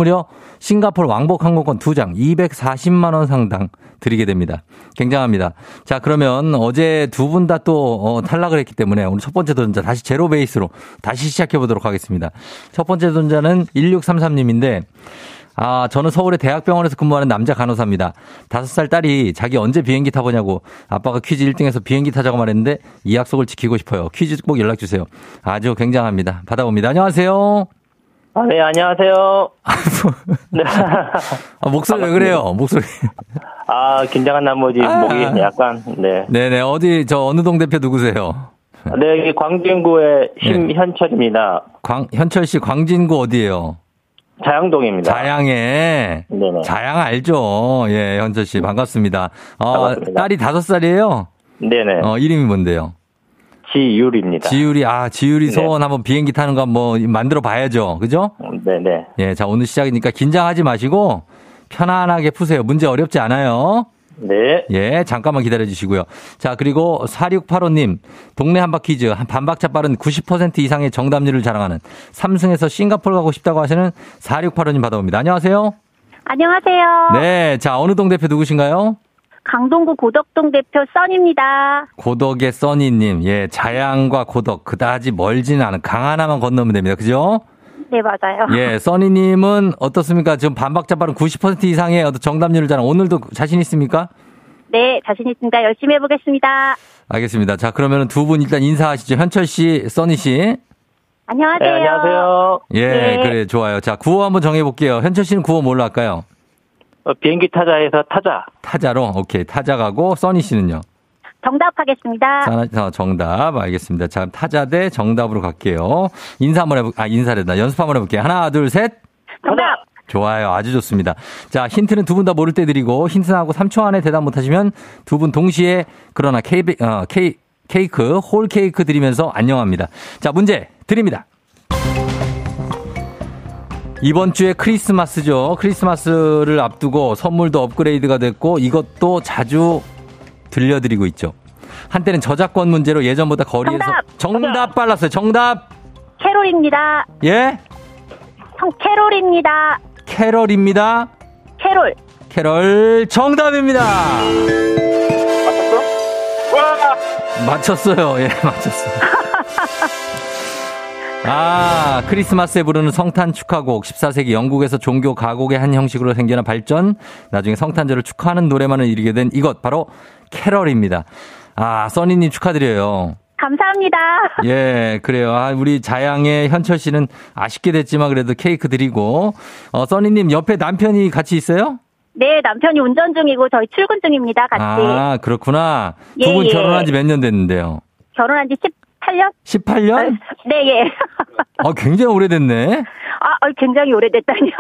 싱가포르 왕복 항공권 2장 240만 원 상당 드리게 됩니다. 굉장합니다. 자, 그러면 어제 두 분 다 또 탈락을 했기 때문에 오늘 첫 번째 도전자 다시 제로 베이스로 다시 시작해 보도록 하겠습니다. 첫 번째 도전자는 1633님인데 저는 서울의 대학병원에서 근무하는 남자 간호사입니다. 5살 딸이 자기 언제 비행기 타보냐고 아빠가 퀴즈 1등해서 비행기 타자고 말했는데 이 약속을 지키고 싶어요. 퀴즈 꼭 연락 주세요. 아주 굉장합니다. 받아봅니다. 안녕하세요. 네, 안녕하세요. 목소리 왜 그래요? 목소리. 긴장한 나머지 목이 약간, 네. 네네, 어디, 어느 동 대표 누구세요? 네, 여기 광진구의 심현철입니다. 현철 씨, 광진구 어디예요? 자양동입니다. 자양에. 네네. 자양 알죠? 예, 현철 씨, 반갑습니다. 반갑습니다. 딸이 5살이에요? 네네. 이름이 뭔데요? 지유리입니다. 지유리 소원 네. 한번 비행기 타는 거 한번 만들어 봐야죠. 그죠? 네네. 예, 자, 오늘 시작이니까 긴장하지 마시고 편안하게 푸세요. 문제 어렵지 않아요. 네. 예, 잠깐만 기다려 주시고요. 자, 그리고 4685님, 동네 한박 퀴즈, 반박차 빠른 90% 이상의 정답률을 자랑하는 삼성에서 싱가포르 가고 싶다고 하시는 4685님 받아옵니다. 안녕하세요. 안녕하세요. 네, 자, 어느 동 대표 누구신가요? 강동구 고덕동 대표 써니입니다. 고덕의 써니님, 예, 자양과 고덕, 그다지 멀지는 않은 강 하나만 건너면 됩니다. 그죠? 네, 맞아요. 예, 써니님은 어떻습니까? 지금 반박자 빠른 90% 이상의 정답률을 자랑, 오늘도 자신 있습니까? 네, 자신 있습니다. 열심히 해보겠습니다. 알겠습니다. 자, 그러면 두 분 일단 인사하시죠. 현철 씨, 써니 씨. 안녕하세요. 네, 안녕하세요. 예, 네. 그래, 좋아요. 자, 구호 한번 정해볼게요. 현철 씨는 구호 뭘로 할까요? 비행기 타자에서 타자. 타자로? 오케이. 타자 가고, 써니 씨는요? 정답 하겠습니다. 정답. 알겠습니다. 자, 타자 대 정답으로 갈게요. 인사 한번 해볼게요. 연습 한번 해볼게요. 하나, 둘, 셋. 정답! 좋아요. 아주 좋습니다. 자, 힌트는 두 분 다 모를 때 드리고 힌트 나고 3초 안에 대답 못하시면 두 분 동시에 그러나 케이크, 홀 케이크 드리면서 안녕합니다. 자, 문제 드립니다. 이번 주에 크리스마스죠. 크리스마스를 앞두고 선물도 업그레이드가 됐고 이것도 자주 들려드리고 있죠. 한때는 저작권 문제로 예전보다 거리에서 정답 빨랐어요. 정답 캐롤입니다. 예? 캐롤입니다. 캐럴입니다. 캐롤. 캐럴 정답입니다. 맞췄어? 맞췄어요. 예, 맞췄어요. 아, 크리스마스에 부르는 성탄 축하곡. 14세기 영국에서 종교 가곡의 한 형식으로 생겨난 발전. 나중에 성탄절을 축하하는 노래만을 이루게 된 이것 바로 캐럴입니다. 아, 써니님 축하드려요. 감사합니다. 예, 그래요. 아, 우리 자양의 현철 씨는 아쉽게 됐지만 그래도 케이크 드리고. 써니님 옆에 남편이 같이 있어요? 네, 남편이 운전 중이고 저희 출근 중입니다. 같이. 아, 그렇구나. 예, 두 분 결혼한 지 몇 년 됐는데요? 결혼한 지 18년? 18년? 네, 예. 아, 굉장히 오래됐네. 아, 굉장히 오래됐다니요.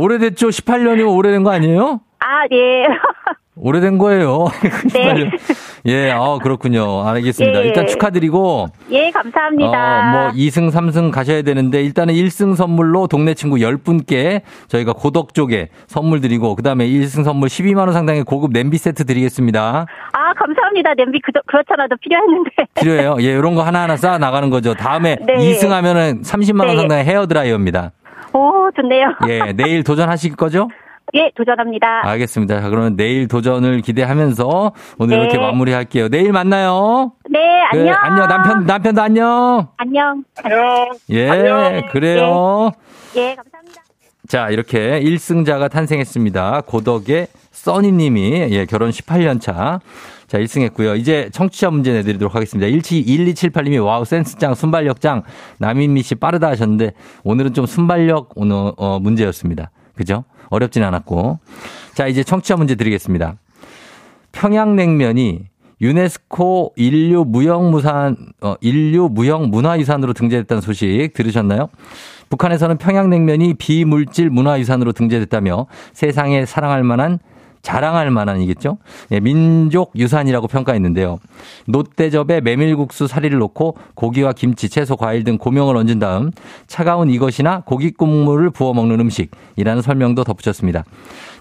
오래됐죠? 18년이면 오래된 거 아니에요? 아, 네. 오래된 거예요. 네. 예, 그렇군요. 알겠습니다. 예. 일단 축하드리고. 예, 감사합니다. 2승, 3승 가셔야 되는데, 일단은 1승 선물로 동네 친구 10분께 저희가 고덕 쪽에 선물 드리고, 그 다음에 1승 선물 12만원 상당의 고급 냄비 세트 드리겠습니다. 아, 감사합니다. 냄비 그렇잖아도 필요했는데. 필요해요. 예, 이런 거 하나하나 쌓아 나가는 거죠. 다음에 네. 2승 하면은 30만원 네. 상당의 헤어드라이어입니다. 오, 좋네요. 예, 내일 도전하실 거죠? 예, 도전합니다. 알겠습니다. 자, 그러면 내일 도전을 기대하면서 오늘 네. 이렇게 마무리할게요. 내일 만나요. 네, 안녕. 네, 안녕. 남편도 안녕. 안녕. 안녕. 예, 안녕. 그래요. 네. 예, 감사합니다. 자, 이렇게 1승자가 탄생했습니다. 고덕의 써니님이 예, 결혼 18년 차. 자, 1승했고요. 이제 청취자 문제 내드리도록 하겠습니다. 1278님이 와우 센스짱 순발력짱 남인미 씨 빠르다 하셨는데 오늘은 좀 순발력 오늘 문제였습니다. 그죠? 어렵진 않았고. 자, 이제 청취자 문제 드리겠습니다. 평양냉면이 유네스코 인류 무형문화유산으로 등재됐다는 소식 들으셨나요? 북한에서는 평양냉면이 비물질 문화유산으로 등재됐다며 세상에 사랑할 만한 자랑할 만한이겠죠? 예, 민족 유산이라고 평가했는데요. 놋대접에 메밀국수 사리를 넣고 고기와 김치, 채소, 과일 등 고명을 얹은 다음 차가운 이것이나 고기 국물을 부어 먹는 음식이라는 설명도 덧붙였습니다.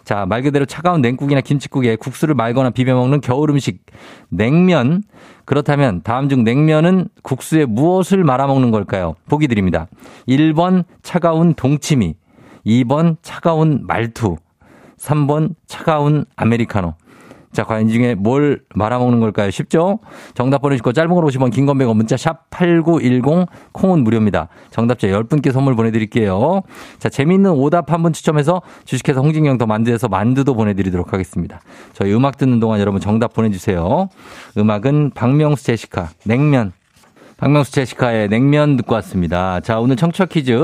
자, 말 그대로 차가운 냉국이나 김치국에 국수를 말거나 비벼 먹는 겨울 음식 냉면. 그렇다면 다음 중 냉면은 국수에 무엇을 말아 먹는 걸까요? 보기 드립니다. 1번 차가운 동치미, 2번 차가운 말투, 3번 차가운 아메리카노. 자, 과연 이 중에 뭘 말아먹는 걸까요? 쉽죠? 정답 보내주시고 짧은 걸 50원, 긴 건 100원, 문자 샵 8910, 콩은 무료입니다. 정답자 10분께 선물 보내드릴게요. 자, 재미있는 오답 한 분 추첨해서 주식회사 홍진경 더 만두에서 만두도 보내드리도록 하겠습니다. 저희 음악 듣는 동안 여러분 정답 보내주세요. 음악은 박명수 제시카 냉면. 박명수 제시카의 냉면 듣고 왔습니다. 자, 오늘 청취자 퀴즈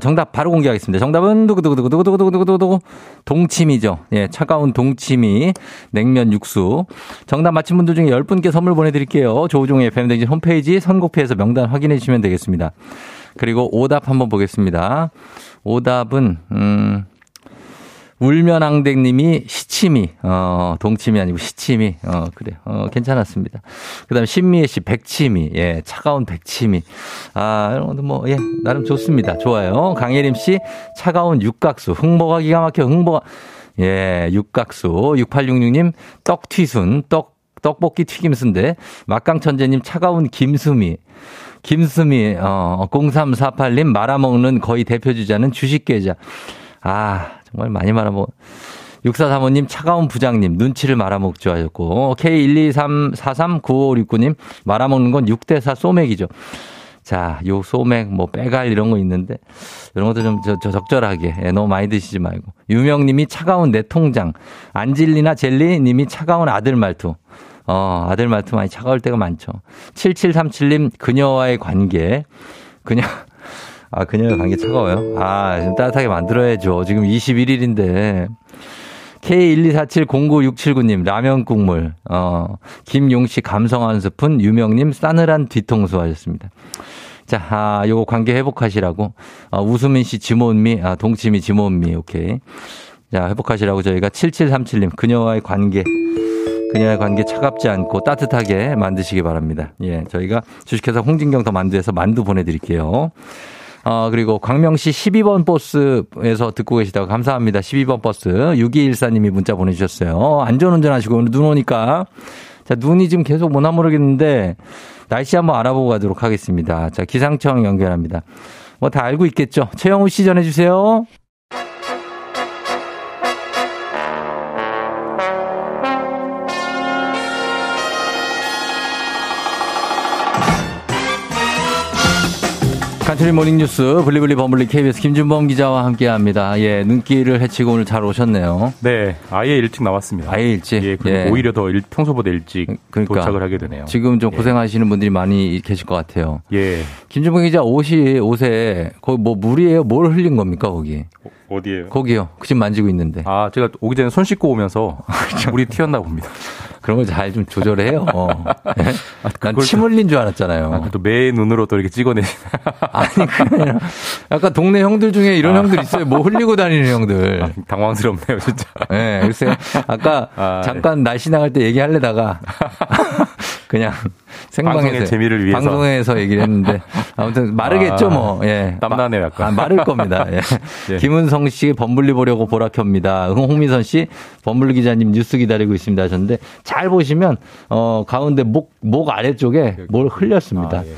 정답 바로 공개하겠습니다. 정답은 두구두구두구두구두구두구 동치미죠. 예, 차가운 동치미 냉면 육수. 정답 맞힌 분들 중에 10분께 선물 보내드릴게요. 조우종의 FM댕진 홈페이지 선곡표에서 명단 확인해 주시면 되겠습니다. 그리고 오답 한번 보겠습니다. 오답은 울면앙댁님이 시치미, 동치미 아니고 시치미, 그래요. 괜찮았습니다. 그 다음에 신미애 씨, 백치미, 예, 차가운 백치미. 아, 이런 것도 예, 나름 좋습니다. 좋아요. 강예림 씨, 차가운 육각수, 흥보가 기가 막혀, 예, 육각수. 6866님, 떡튀순, 떡볶이 튀김순대. 막강천재님, 차가운 김수미, 0348님, 말아먹는 거의 대표 주자는 주식계좌. 아, 정말 많이 말아먹. 6435님 차가운 부장님 눈치를 말아먹죠 하셨고 K123439569님 말아먹는 건 6대4 소맥이죠. 자, 요 소맥 뭐 빼갈 이런 거 있는데 이런 것도 좀 저 적절하게 예, 너무 많이 드시지 말고. 유명님이 차가운 내 통장. 안질리나 젤리님이 차가운 아들 말투. 아들 말투 많이 차가울 때가 많죠. 7737님 그녀와의 관계. 그녀의 관계 차가워요? 아, 좀 따뜻하게 만들어야죠. 지금 21일인데. K124709679님, 라면 국물. 김용씨, 감성 한 스푼. 유명님, 싸늘한 뒤통수 하셨습니다. 자, 요거 관계 회복하시라고. 우수민 씨, 지모은미, 동치미, 지모은미, 오케이. 자, 회복하시라고 저희가 7737님, 그녀와의 관계 차갑지 않고 따뜻하게 만드시기 바랍니다. 예, 저희가 주식회사 홍진경 더 만두에서 만두 보내드릴게요. 그리고 광명시 12번 버스에서 듣고 계시다고 감사합니다. 12번 버스 6214님이 문자 보내주셨어요. 안전운전 하시고 오늘 눈 오니까. 자, 눈이 지금 계속 뭐나 모르겠는데 날씨 한번 알아보고 가도록 하겠습니다. 자, 기상청 연결합니다. 뭐 다 알고 있겠죠. 최영우 씨 전해주세요. 간추린 모닝뉴스 블리블리 버블리 KBS 김준범 기자와 함께합니다. 예, 눈길을 헤치고 오늘 잘 오셨네요. 네, 아예 일찍 나왔습니다. 아예 일찍. 예, 그리고 예. 오히려 더 평소보다 일찍 그러니까, 도착을 하게 되네요. 지금 좀 고생하시는 분들이 많이 계실 것 같아요. 예. 김준범 기자 옷에 거기 뭐 물이에요? 뭘 흘린 겁니까 거기? 어디에요? 거기요. 그 집 만지고 있는데. 아, 제가 오기 전에 손 씻고 오면서 물이 튀었나 봅니다. 그런 걸 잘 좀 조절해요. 네? 난 침 흘린 줄 알았잖아요. 아, 또 매 눈으로 또 이렇게 찍어내시나. 아니, 그냥 약간 동네 형들 중에 이런 형들 있어요. 뭐 흘리고 다니는 형들. 아, 당황스럽네요, 진짜. 네, 글쎄요. 아까 잠깐 날씨 나갈 때 얘기하려다가 그냥 생방송의 재미를 위해서. 방송에서 얘기를 했는데 아무튼 마르겠죠, 뭐. 예. 땀나네요, 약간. 마를 겁니다. 예. 예. 김은성 씨 범블리 보려고 보라 켭니다. 홍미선 씨 범블리 기자님 뉴스 기다리고 있습니다 하셨는데 잘 보시면 가운데 목 아래쪽에 뭘 흘렸습니다. 예.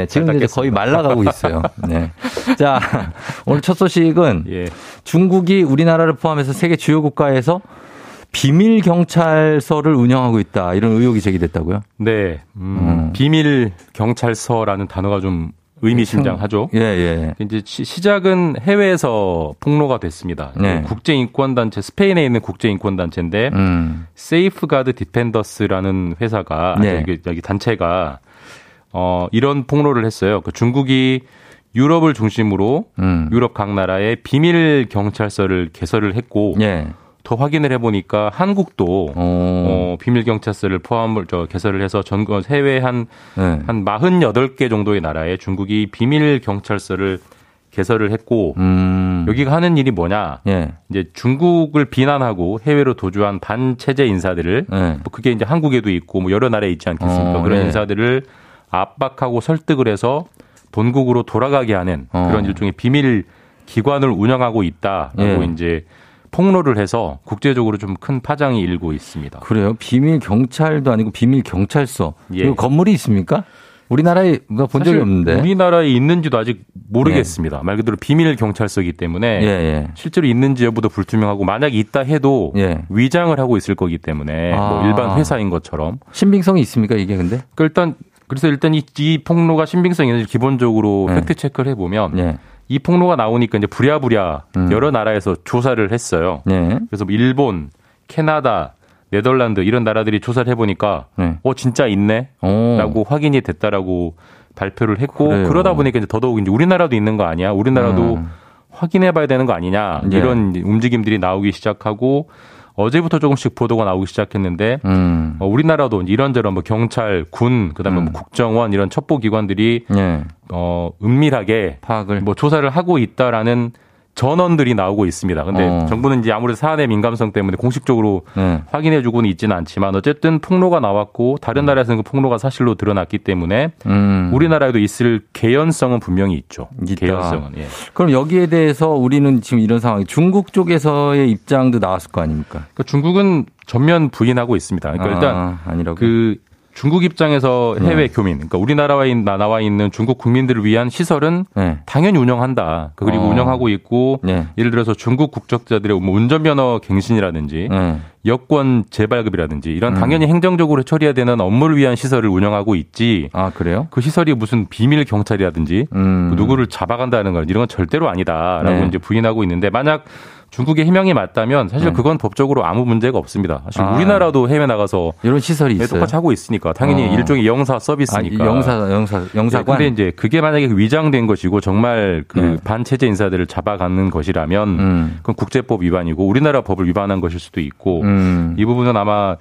예, 지금 이제 거의 말라가고 있어요. 네. 자, 오늘 첫 소식은 예. 중국이 우리나라를 포함해서 세계 주요 국가에서 비밀 경찰서를 운영하고 있다. 이런 의혹이 제기됐다고요? 네. 비밀 경찰서라는 단어가 좀 의미심장하죠. 예, 예. 이제 시작은 해외에서 폭로가 됐습니다. 네. 국제인권단체, 스페인에 있는 국제인권단체인데, 세이프가드 디펜더스라는 회사가, 네. 여기 단체가, 이런 폭로를 했어요. 그 중국이 유럽을 중심으로 유럽 각 나라에 비밀 경찰서를 개설을 했고, 네. 더 확인을 해보니까 한국도 비밀 경찰서를 개설을 해서 전국 해외 한 48개 정도의 나라에 중국이 비밀 경찰서를 개설을 했고 여기가 하는 일이 뭐냐? 예. 이제 중국을 비난하고 해외로 도주한 반체제 인사들을 예. 뭐 그게 이제 한국에도 있고 뭐 여러 나라에 있지 않겠습니까? 그런 예. 인사들을 압박하고 설득을 해서 본국으로 돌아가게 하는 그런 일종의 비밀 기관을 운영하고 있다라고 예. 이제 폭로를 해서 국제적으로 좀 큰 파장이 일고 있습니다. 그래요? 비밀 경찰도 아니고 비밀 경찰서. 예. 그리고 건물이 있습니까? 우리나라에 본 적이 없는데. 우리나라에 있는지도 아직 모르겠습니다. 예. 말 그대로 비밀 경찰서이기 때문에 예예. 실제로 있는지 여부도 불투명하고 만약 있다 해도 예. 위장을 하고 있을 거기 때문에 뭐 일반 회사인 것처럼. 신빙성이 있습니까 이게 근데? 그래서 일단 이 폭로가 신빙성이 있는지 기본적으로 예. 팩트 체크를 해보면. 예. 이 폭로가 나오니까 이제 부랴부랴 여러 나라에서 조사를 했어요. 네. 그래서 일본, 캐나다, 네덜란드 이런 나라들이 조사를 해보니까 네. 진짜 있네? 라고 확인이 됐다라고 발표를 했고 그래요. 그러다 보니까 이제 더더욱 이제 우리나라도 있는 거 아니야? 우리나라도 확인해봐야 되는 거 아니냐? 네. 이런 움직임들이 나오기 시작하고 어제부터 조금씩 보도가 나오기 시작했는데 우리나라도 이런저런 뭐 경찰, 군, 그다음에 뭐 국정원 이런 첩보기관들이 예. 은밀하게 파악을 뭐 조사를 하고 있다라는 전언들이 나오고 있습니다. 근데 정부는 이제 아무래도 사안의 민감성 때문에 공식적으로 확인해주고는 있지는 않지만 어쨌든 폭로가 나왔고 다른 나라에서는 그 폭로가 사실로 드러났기 때문에 우리나라에도 있을 개연성은 분명히 있죠. 개연성은. 예. 그럼 여기에 대해서 우리는 지금 이런 상황이 중국 쪽에서의 입장도 나왔을 거 아닙니까? 그러니까 중국은 전면 부인하고 있습니다. 그러니까 일단 아니라고. 그 중국 입장에서 해외 네. 교민, 그러니까 나와 있는 중국 국민들을 위한 시설은 네. 당연히 운영한다. 그리고 운영하고 있고 네. 예를 들어서 중국 국적자들의 운전면허 갱신이라든지 네. 여권 재발급이라든지 이런 당연히 행정적으로 처리해야 되는 업무를 위한 시설을 운영하고 있지. 아, 그래요? 그 시설이 무슨 비밀 경찰이라든지 누구를 잡아간다는 건 이런 건 절대로 아니다라고 네. 이제 부인하고 있는데 만약 중국의 해명이 맞다면 사실 그건 법적으로 아무 문제가 없습니다. 사실 우리나라도 해외 나가서 이런 시설이 있어요. 똑같이 하고 있으니까 당연히 일종의 영사 서비스니까. 아, 영사관. 네, 근데 이제 그게 만약에 위장된 것이고 정말 그 반체제 인사들을 잡아가는 것이라면 그건 국제법 위반이고 우리나라 법을 위반한 것일 수도 있고 이 부분은 아마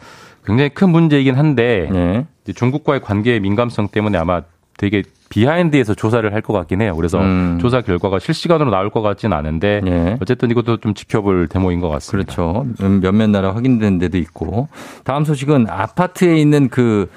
굉장히 큰 문제이긴 한데 이제 중국과의 관계의 민감성 때문에 아마 되게 비하인드에서 조사를 할 것 같긴 해요. 그래서 조사 결과가 실시간으로 나올 것 같진 않은데 예. 어쨌든 이것도 좀 지켜볼 대목인 것 같습니다. 그렇죠. 몇몇 나라 확인된 데도 있고. 다음 소식은 아파트에 있는 그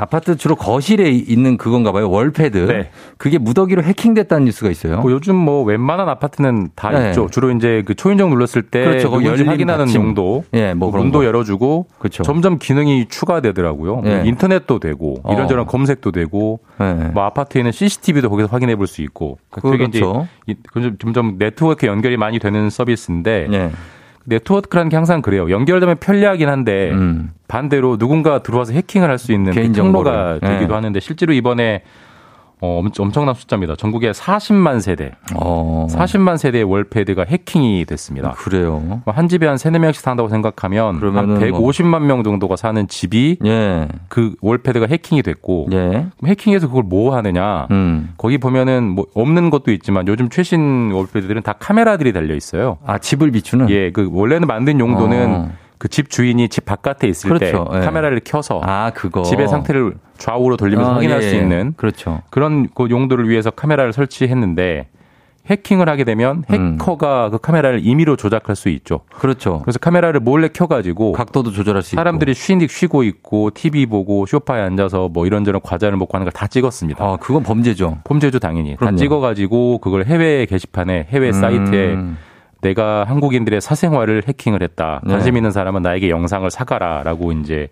아파트 주로 거실에 있는 그건가 봐요. 월패드. 네. 그게 무더기로 해킹됐다는 뉴스가 있어요. 뭐 요즘 뭐 웬만한 아파트는 다 네. 있죠. 주로 이제 그 초인종 눌렀을 때 그렇죠. 열림 확인하는 받침. 용도. 예, 뭐 그 문도 거. 열어주고 그렇죠. 점점 기능이 추가되더라고요. 예. 인터넷도 되고 이런저런 검색도 되고 예. 뭐 아파트에 있는 CCTV도 거기서 확인해 볼 수 있고. 그러니까 그렇죠. 되게 이제 점점 네트워크 연결이 많이 되는 서비스인데 예. 네트워크라는 게 항상 그래요. 연결되면 편리하긴 한데 반대로 누군가 들어와서 해킹을 할 수 있는 그 통로가 되기도 네. 하는데 실제로 이번에 엄청난 숫자입니다. 전국에 40만 세대, 40만 세대의 월패드가 해킹이 됐습니다. 그래요. 한 집에 한 3, 4명씩 산다고 생각하면 한 150만 명 정도가 사는 집이 예. 그 월패드가 해킹이 됐고 예. 해킹해서 그걸 뭐 하느냐. 거기 보면은 뭐 없는 것도 있지만 요즘 최신 월패드들은 다 카메라들이 달려 있어요. 아, 집을 비추는? 예, 그 원래는 만든 용도는 그 집 주인이 집 바깥에 있을 그렇죠. 때 예. 카메라를 켜서 그거. 집의 상태를 좌우로 돌리면서 확인할 예. 수 있는 그렇죠. 그런 그 용도를 위해서 카메라를 설치했는데 해킹을 하게 되면 해커가 그 카메라를 임의로 조작할 수 있죠. 그렇죠. 그래서 카메라를 몰래 켜가지고 각도도 조절할 수 있고 사람들이 쉬고 있고 TV 보고 소파에 앉아서 뭐 이런저런 과자를 먹고 하는 걸 다 찍었습니다. 아, 그건 범죄죠. 범죄죠 당연히. 그럼요. 다 찍어가지고 그걸 해외 게시판에 해외 사이트에 내가 한국인들의 사생활을 해킹을 했다. 관심 있는 사람은 나에게 영상을 사가라라고 이제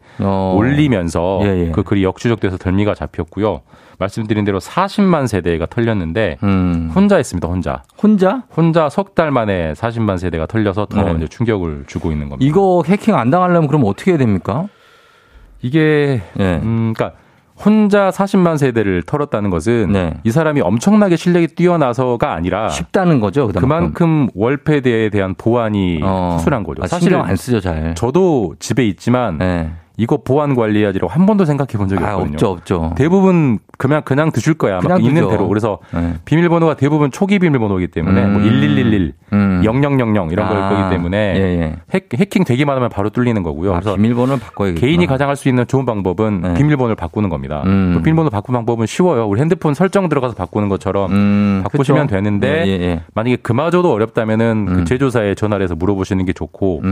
올리면서 예, 예. 그 글이 역추적돼서 덜미가 잡혔고요. 말씀드린 대로 40만 세대가 털렸는데 혼자 했습니다. 혼자? 혼자 석 달 만에 40만 세대가 털려서 더 이제 충격을 주고 있는 겁니다. 이거 해킹 안 당하려면 그럼 어떻게 해야 됩니까? 이게 그러니까 혼자 40만 세대를 털었다는 것은 이 사람이 엄청나게 실력이 뛰어나서가 아니라 쉽다는 거죠. 그만큼 월패드에 대한 보안이 수술한 거죠. 아, 사실 안 쓰죠, 잘. 저도 집에 있지만 이거 보안 관리하지라고 한 번도 생각해 본 적이 없거든요. 없죠. 대부분 그냥 드실 거야. 그냥 막 있는 대로. 그래서 비밀번호가 대부분 초기 비밀번호이기 때문에 뭐 1111, 0000 이런 걸 거기 때문에 해킹 되기만 하면 바로 뚫리는 거고요. 그래서 비밀번호를 바꿔야겠구나. 개인이 가장 할 수 있는 좋은 방법은 비밀번호를 바꾸는 겁니다. 비밀번호 바꾸는 방법은 쉬워요. 우리 핸드폰 설정 들어가서 바꾸는 것처럼 바꾸시면 그쵸? 되는데 만약에 그마저도 어렵다면은 그 제조사에 전화를 해서 물어보시는 게 좋고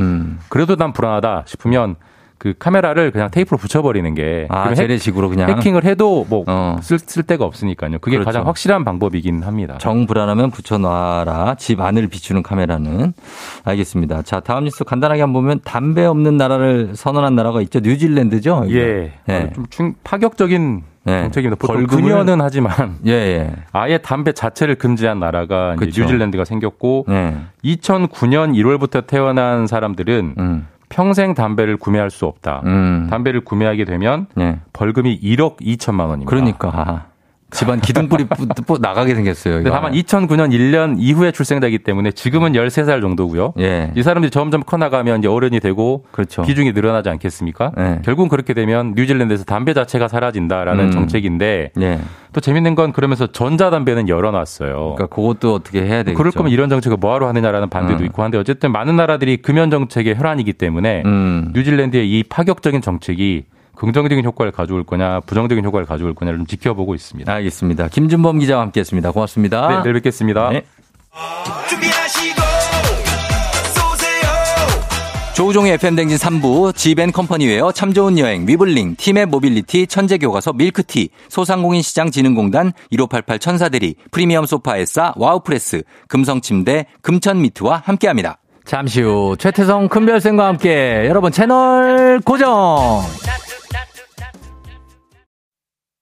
그래도 난 불안하다 싶으면 그 카메라를 그냥 테이프로 붙여버리는 게 재래식으로 그냥 해킹을 해도 뭐 쓸 데가 없으니까요. 그게 그렇죠. 가장 확실한 방법이긴 합니다. 정 불안하면 붙여놔라. 집 안을 비추는 카메라는. 알겠습니다. 자, 다음 뉴스 간단하게 한번 보면 담배 없는 나라를 선언한 나라가 있죠. 뉴질랜드죠. 좀 파격적인 정책입니다. 보통 금연은 하지만 아예 담배 자체를 금지한 나라가 이제 뉴질랜드가 생겼고 2009년 1월부터 태어난 사람들은 평생 담배를 구매할 수 없다. 담배를 구매하게 되면 벌금이 1억 2천만 원입니다. 그러니까 집안 기둥뿌리 나가게 생겼어요. 이거. 다만 2009년 1년 이후에 출생되기 때문에 지금은 13살 정도고요. 이 사람들이 점점 커나가면 이제 어른이 되고 그렇죠. 비중이 늘어나지 않겠습니까? 결국은 그렇게 되면 뉴질랜드에서 담배 자체가 사라진다라는 정책인데 또 재밌는 건 그러면서 전자담배는 열어놨어요. 그러니까 그것도 어떻게 해야 되겠죠. 그럴 거면 이런 정책을 뭐하러 하느냐라는 반대도 있고 한데 어쨌든 많은 나라들이 금연 정책의 혈안이기 때문에 뉴질랜드의 이 파격적인 정책이 긍정적인 효과를 가져올 거냐 부정적인 효과를 가져올 거냐를 좀 지켜보고 있습니다. 알겠습니다. 김준범 기자와 함께했습니다. 고맙습니다. 네, 내일 뵙겠습니다. 네. 조우종의 FM댕진 3부, 지벤컴퍼니웨어, 참 좋은 여행, 위블링, 팀의 모빌리티, 천재교과서, 밀크티, 소상공인시장진흥공단, 1588 천사대리, 프리미엄 소파에 싸, 와우프레스, 금성침대, 금천미트와 함께합니다. 잠시 후 최태성 큰별쌤과 함께 여러분 채널 고정!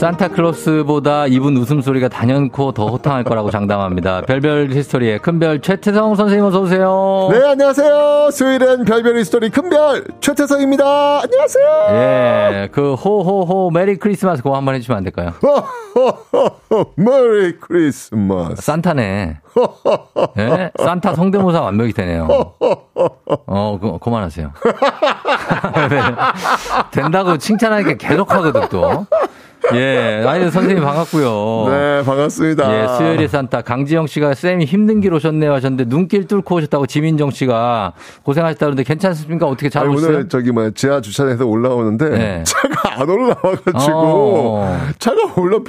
산타클로스보다 이분 웃음소리가 단연코 더 호탕할 거라고 장담합니다. 별별 히스토리의 큰별 최태성 선생님 어서 오세요. 네, 안녕하세요. 수요일엔 별별 히스토리 큰별 최태성입니다. 안녕하세요. 예, 그 호호호 메리 크리스마스 그거 한번 해주시면 안 될까요? 호호호 메리 크리스마스. 산타네. 예, 산타 성대모사 완벽이 되네요. 그만하세요. 네. 된다고 칭찬하니까 계속 하거든 또. 예, 아니 선생님 반갑고요. 네, 반갑습니다. 예, 수요일의 산타 강지영 씨가 쌤이 힘든 길 오셨네요 하셨는데 눈길 뚫고 오셨다고 지민정 씨가 고생하셨다는데 괜찮습니까? 어떻게 잘 오셨어요? 오늘 저기 지하 주차장에서 올라오는데 네. 차가 안 올라와가지고 차가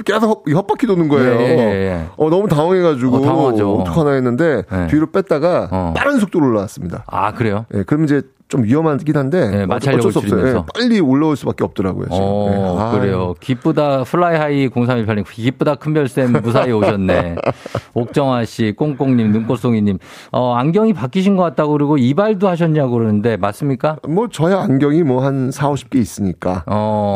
계속 헛바퀴 도는 거예요. 예. 너무 당황해가지고 당황하죠. 어떡하나 했는데 뒤로 뺐다가 빠른 속도로 올라왔습니다. 아 그래요? 예, 그럼 이제. 좀 위험하긴 한데 네, 어쩔 수 없어요. 네, 빨리 올라올 수밖에 없더라고요. 네. 그래요. 기쁘다 플라이하이 0318님 기쁘다 큰별쌤 무사히 오셨네. 옥정아 씨 꽁꽁님 눈꽃송이님 안경이 바뀌신 것 같다고 그러고 이발도 하셨냐고 그러는데 맞습니까? 뭐 저야 안경이 뭐 한 40-50개 있으니까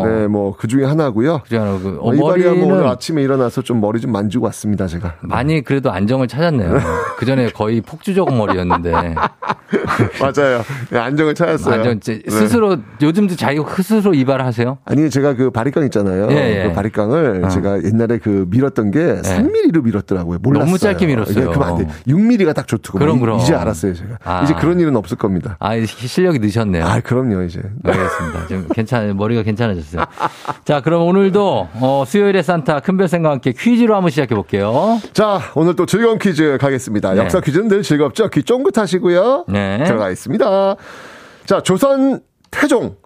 네, 뭐 그중에 하나고요. 이발이야 뭐 오늘 아침에 일어나서 좀 머리 좀 만지고 왔습니다. 제가. 많이 그래도 안정을 찾았네요. 그전에 거의 폭주조금 머리였는데. 맞아요. 네, 안정을 찾았어요. 스스로 네. 요즘도 자기 스스로 이발하세요? 아니 제가 그 바리깡 있잖아요. 그 바리깡을 제가 옛날에 그 밀었던 게 3mm로 밀었더라고요. 몰랐어요. 너무 짧게 밀었어요. 그럼 안 돼. 6mm가 딱 좋더라고요. 그럼. 이제 알았어요 제가. 이제 그런 일은 없을 겁니다. 실력이 느셨네요. 그럼요 이제. 알겠습니다. 지금 머리가 괜찮아졌어요. 자 그럼 오늘도 수요일의 산타 큰별쌤과 함께 퀴즈로 한번 시작해 볼게요. 자 오늘 또 즐거운 퀴즈 가겠습니다. 네. 역사 퀴즈는 늘 즐겁죠. 귀 쫑긋하시고요. 네. 들어가 있습니다. 자, 조선 태종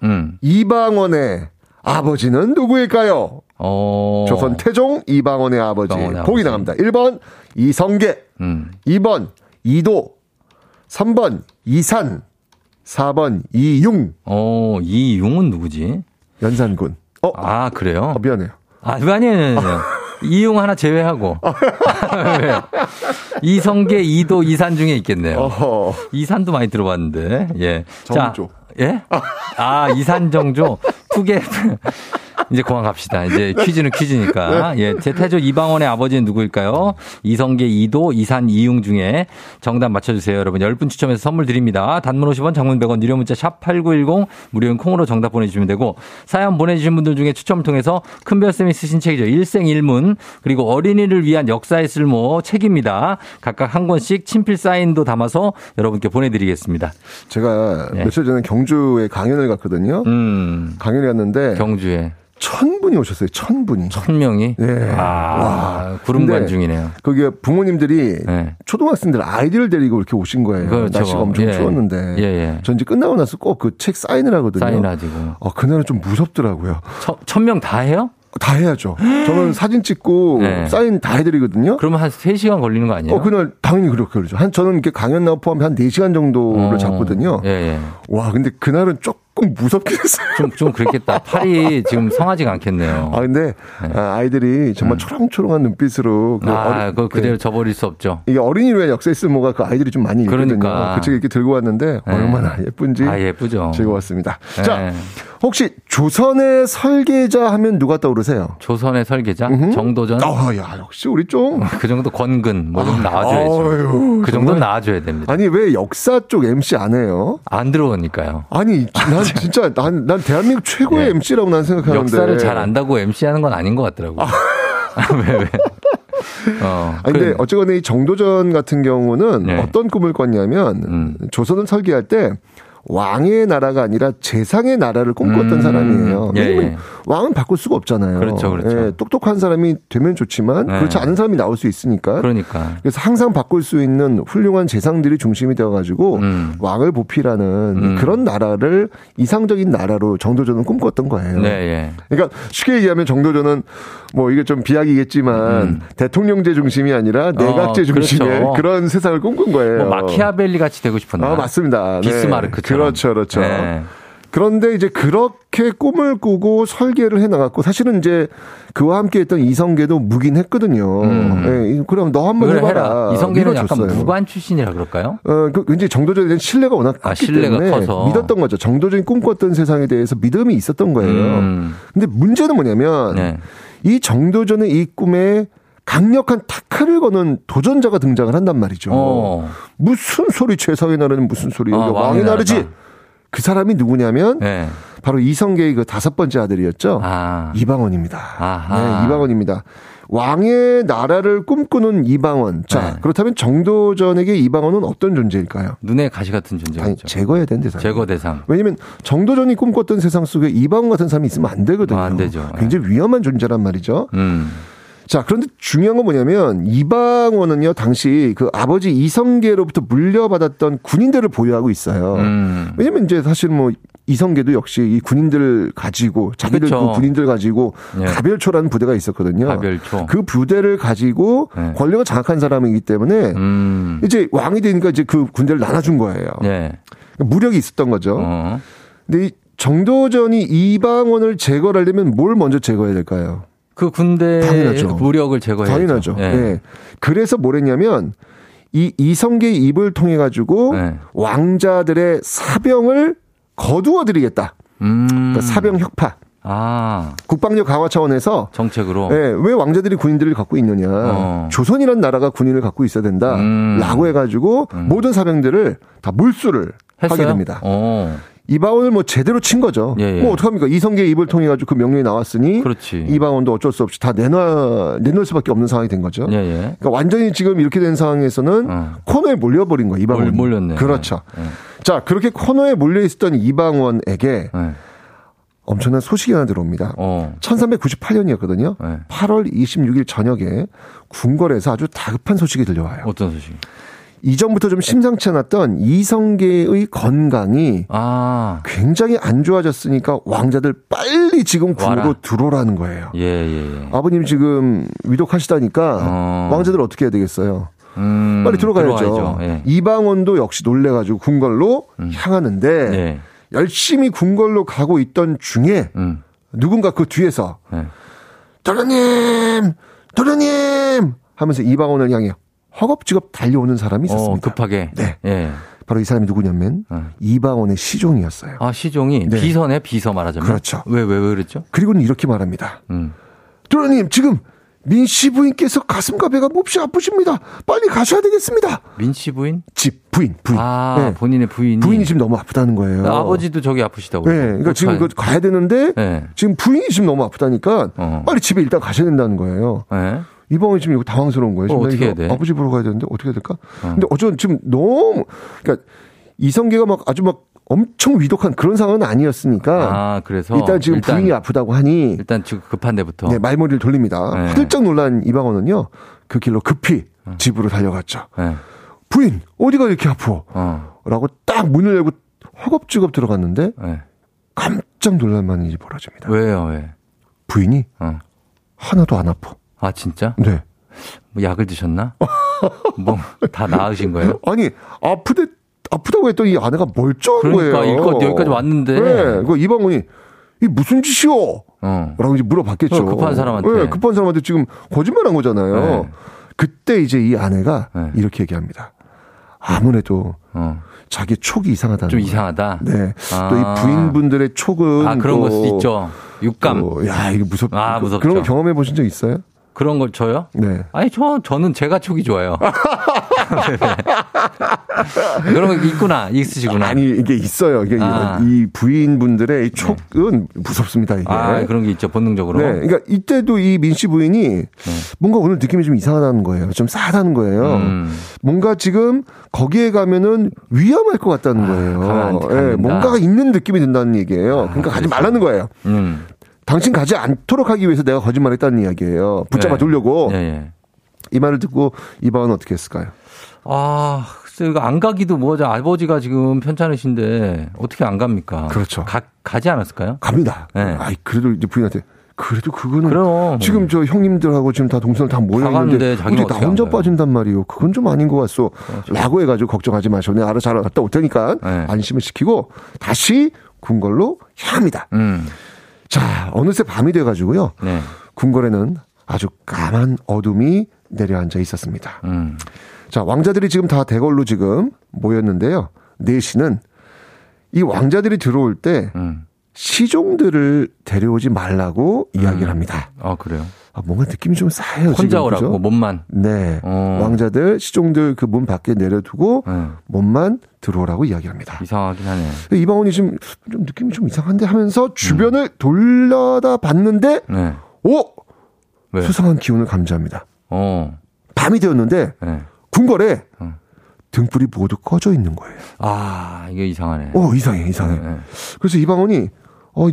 이방원의 아버지는 누구일까요? 조선 태종 이방원의 아버지. 보기 나갑니다. 1번 이성계, 2번 이도, 3번 이산, 4번 이융. 이융은 누구지? 연산군. 그래요? 미안해요. 아니에요. 이용 하나 제외하고 이성계 이도 이산 중에 있겠네요. 이산도 많이 들어봤는데 예. 정조. 자, 예? 이산 정조 투게 이제 그만 갑시다. 이제 퀴즈는 퀴즈니까. 예, 제 태조 이방원의 아버지는 누구일까요? 이성계 이도 이산 이융 중에 정답 맞춰주세요. 여러분 10분 추첨해서 선물 드립니다. 단문 50원 장문 100원 유료 문자 샵 8910 무료인 콩으로 정답 보내주시면 되고 사연 보내주신 분들 중에 추첨을 통해서 큰별쌤이 쓰신 책이죠. 일생일문 그리고 어린이를 위한 역사의 쓸모 책입니다. 각각 한 권씩 친필 사인도 담아서 여러분께 보내드리겠습니다. 제가 며칠 전에 경주에 강연을 갔거든요. 강연을 갔는데 경주에 1000분이 오셨어요. 1000분이. 1000명이? 네. 구름 관중이네요. 거기에 부모님들이 초등학생들 아이들을 데리고 이렇게 오신 거예요. 날씨가 엄청 추웠는데. 전 이제 끝나고 나서 꼭 그 책 사인을 하거든요. 사인하시고. 그날은 좀 무섭더라고요. 1000명 다 해요? 다 해야죠. 저는 사진 찍고 사인 다 해드리거든요. 그러면 한 3시간 걸리는 거 아니에요? 그날 당연히 그렇죠. 저는 이렇게 강연 나와 포함해 한 4시간 정도를 잡거든요. 와, 근데 그날은 조금 무섭긴 했어요. 좀 그랬겠다. 팔이 지금 성하지가 않겠네요. 근데 아이들이 정말 초롱초롱한 눈빛으로. 그걸 그대로 저버릴 수 없죠. 이게 어린이를 위한 역사의 쓸모가 그 아이들이 좀 많이 있거든요. 그러니까. 그 책을 이렇게 들고 왔는데 얼마나 예쁜지. 예쁘죠. 즐거웠습니다. 자, 혹시 조선의 설계자 하면 누가 떠오르세요? 조선의 설계자? 정도전? 역시 우리 좀. 그 정도 권근. 뭐 좀 나와줘야죠. 그 정도는 나와줘야 됩니다. 아니, 왜 역사 쪽 MC 안 해요? 안 들어오니까요. 아니, 난 대한민국 최고의 MC라고 난 생각하는데. 역사를 잘 안다고 MC 하는 건 아닌 것 같더라고요. 왜? 근데 어쨌거나 이 정도전 같은 경우는 어떤 꿈을 꿨냐면 조선을 설계할 때 왕의 나라가 아니라 재상의 나라를 꿈꿨던 사람이에요. 왕은 바꿀 수가 없잖아요. 그렇죠. 예, 똑똑한 사람이 되면 좋지만 그렇지 않은 사람이 나올 수 있으니까. 그러니까. 그래서 항상 바꿀 수 있는 훌륭한 재상들이 중심이 되어가지고 왕을 보필하는 그런 나라를 이상적인 나라로 정도전은 꿈꿨던 거예요. 그러니까 쉽게 얘기하면 정도전은 뭐 이게 좀 비약이겠지만 대통령제 중심이 아니라 내각제 중심의 그런 세상을 꿈꾼 거예요. 뭐 마키아벨리 같이 되고 싶었나요? 맞습니다. 비스마르크. 그렇죠. 네. 그런데 이제 그렇게 꿈을 꾸고 설계를 해나갔고 사실은 이제 그와 함께했던 이성계도 무긴 했거든요. 네, 그럼 너 한번 해봐라. 이성계는 밀어줬어요. 약간 무관 출신이라 그럴까요? 이제 정도전에 대한 신뢰가 워낙 컸기 때문에 커서. 믿었던 거죠. 정도전이 꿈꿨던 세상에 대해서 믿음이 있었던 거예요. 근데 문제는 뭐냐면 이 정도전의 이 꿈에 강력한 타카를 거는 도전자가 등장을 한단 말이죠. 어. 무슨 소리, 최상의 나라는 무슨 소리, 왕의 나라지. 그 사람이 누구냐면 네. 바로 이성계의 그 5번째 아들이었죠. 아. 이방원입니다. 네, 이방원입니다. 왕의 나라를 꿈꾸는 이방원. 자, 네. 그렇다면 정도전에게 이방원은 어떤 존재일까요? 눈의 가시 같은 존재죠. 아니, 제거해야 되는 대상. 제거 대상. 왜냐면 정도전이 꿈꿨던 세상 속에 이방원 같은 사람이 있으면 안 되거든요. 안 되죠. 굉장히 네. 위험한 존재란 말이죠. 자, 그런데 중요한 건 뭐냐면 이방원은요 당시 그 아버지 이성계로부터 물려받았던 군인들을 보유하고 있어요. 왜냐면 이제 사실 뭐 이성계도 역시 이 군인들 가지고 자기들 그 군인들 가지고 예. 가별초라는 부대가 있었거든요. 가별초. 그 부대를 가지고 예. 권력을 장악한 사람이기 때문에 이제 왕이 되니까 이제 그 군대를 나눠준 거예요. 예. 그러니까 무력이 있었던 거죠. 근데 이 정도전이 이방원을 제거하려면 뭘 먼저 제거해야 될까요? 그 군대의 무력을 제거해야죠. 당연하죠. 예. 예. 그래서 뭘 했냐면 이 이성계의 입을 통해 가지고 예. 왕자들의 사병을 거두어드리겠다. 그러니까 사병 혁파. 아. 국방력 강화 차원에서 정책으로. 예. 왜 왕자들이 군인들을 갖고 있느냐. 조선이라는 나라가 군인을 갖고 있어야 된다. 라고 해가지고 모든 사병들을 다 몰수를 했어요? 하게 됩니다. 오. 이방원을 뭐 제대로 친 거죠. 예, 예. 뭐 어떡합니까? 이성계의 입을 통해 가지고 그 명령이 나왔으니 그렇지. 이방원도 어쩔 수 없이 다 내놓을 수밖에 없는 상황이 된 거죠. 예, 예. 그러니까 완전히 지금 이렇게 된 상황에서는 코너에 몰려버린 거예요. 이방원. 몰렸네. 그렇죠. 예. 자, 그렇게 코너에 몰려 있었던 이방원에게 예. 엄청난 소식이 하나 들어옵니다. 1398년이었거든요. 예. 8월 26일 저녁에 궁궐에서 아주 다급한 소식이 들려와요. 어떤 소식? 이전부터 좀 심상치 않았던 이성계의 건강이 굉장히 안 좋아졌으니까 왕자들 빨리 지금 궁으로 들어오라는 거예요. 예, 예, 예. 아버님 지금 위독하시다니까 왕자들 어떻게 해야 되겠어요? 빨리 들어가야죠. 예. 이방원도 역시 놀래가지고 궁궐로 향하는데 예. 열심히 궁궐로 가고 있던 중에 누군가 그 뒤에서 도련님! 도련님! 하면서 이방원을 향해 허겁지겁 달려오는 사람이 있었습니다. 급하게. 네. 예. 바로 이 사람이 누구냐면 이방원의 시종이었어요. 아, 시종이 네. 비서네, 비서 말하자면. 그렇죠. 왜 그랬죠? 그리고는 이렇게 말합니다. 도련님, 지금 민씨 부인께서 가슴과 배가 몹시 아프십니다. 빨리 가셔야 되겠습니다. 민씨 부인? 집 부인. 아, 네. 본인의 부인이. 부인이 지금 너무 아프다는 거예요. 아버지도 저기 아프시다고. 네. 그러니까 지금 그 가야 되는데 네. 지금 부인이 지금 너무 아프다니까 빨리 집에 일단 가셔야 된다는 거예요. 네. 이방원이 지금 이거 당황스러운 거예요. 어떻게 해야 돼? 아버지 보러 가야 되는데 어떻게 해야 될까? 근데 어쩌면 지금 너무, 그러니까 이성계가 막 아주 막 엄청 위독한 그런 상황은 아니었으니까. 아, 그래서. 일단 부인이 아프다고 하니. 일단 지금 급한 데부터. 네, 말머리를 돌립니다. 네. 화들짝 놀란 이방원은요, 그 길로 급히 집으로 달려갔죠. 네. 부인, 어디가 이렇게 아프오? 라고 딱 문을 열고 허겁지겁 들어갔는데, 네. 깜짝 놀랄만한 일이 벌어집니다. 왜요? 부인이 하나도 안 아파. 아, 진짜? 네. 뭐 약을 드셨나? 뭐 다 나으신 거예요? 아니, 아프다고 했더니 이 아내가 멀쩡한 거예요. 그러니까 여기까지 왔는데. 네. 그 이방원이 이 무슨 짓이오? 라고 이제 물어봤겠죠. 급한 사람한테. 네, 급한 사람한테 지금 거짓말한 거잖아요. 네. 그때 이제 이 아내가 네. 이렇게 얘기합니다. 아무래도 자기 촉이 이상하다는. 좀 거예요. 이상하다. 네. 또 이 부인분들의 촉은 그런 것도 있죠. 육감. 야, 이거 무섭. 아, 무섭죠. 그런 거 경험해 보신 적 있어요? 그런 걸 저요? 네. 아니, 저는 제가 촉이 좋아요. 네. 그런 거 있으시구나. 아니, 이게 있어요. 이게 이 부인분들의 이 촉은 네. 무섭습니다, 이게. 아, 그런 게 있죠, 본능적으로. 네. 그러니까 이때도 이 민씨 부인이 뭔가 오늘 느낌이 좀 이상하다는 거예요. 좀 싸하다는 거예요. 뭔가 지금 거기에 가면은 위험할 것 같다는 거예요. 네. 뭔가가 있는 느낌이 든다는 얘기예요. 그러니까 가지 말라는 거예요. 당신 가지 않도록 하기 위해서 내가 거짓말했다는 이야기예요. 붙잡아 두려고. 예. 예. 이 말을 듣고 이방원은 어떻게 했을까요? 아, 글쎄, 이거 안 가기도 뭐죠. 아버지가 지금 편찮으신데 어떻게 안 갑니까? 그렇죠. 가지 않았을까요? 갑니다. 예. 아이, 그래도 이제 부인한테. 그래도 그거는 지금 저 형님들하고 지금 다 동선을 다 모여있는데 어떻게 나 혼자 빠진단 말이에요. 그건 좀 아닌 것 같소. 그렇죠. 라고 해가지고 걱정하지 마시고 내가 알아서 잘 갔다 올 테니까 안심을 시키고 다시 궁궐로 향합니다. 자, 어느새 밤이 돼가지고요. 네. 궁궐에는 아주 까만 어둠이 내려앉아 있었습니다. 자, 왕자들이 지금 다 대궐로 지금 모였는데요. 내시는 이 왕자들이 들어올 때 시종들을 데려오지 말라고 이야기를 합니다. 아, 그래요? 아, 뭔가 느낌이 좀 싸해요. 혼자 오라고, 몸만. 네. 왕자들, 시종들 그 문 밖에 내려두고 몸만 들어오라고 이야기합니다. 이상하긴 하네. 이방원이 지금 좀 느낌이 좀 이상한데 하면서 주변을 돌려다 봤는데, 네. 오! 왜? 수상한 기운을 감지합니다. 밤이 되었는데, 네. 궁궐에 등불이 모두 꺼져 있는 거예요. 아, 이게 이상하네. 이상해. 네. 그래서 이방원이,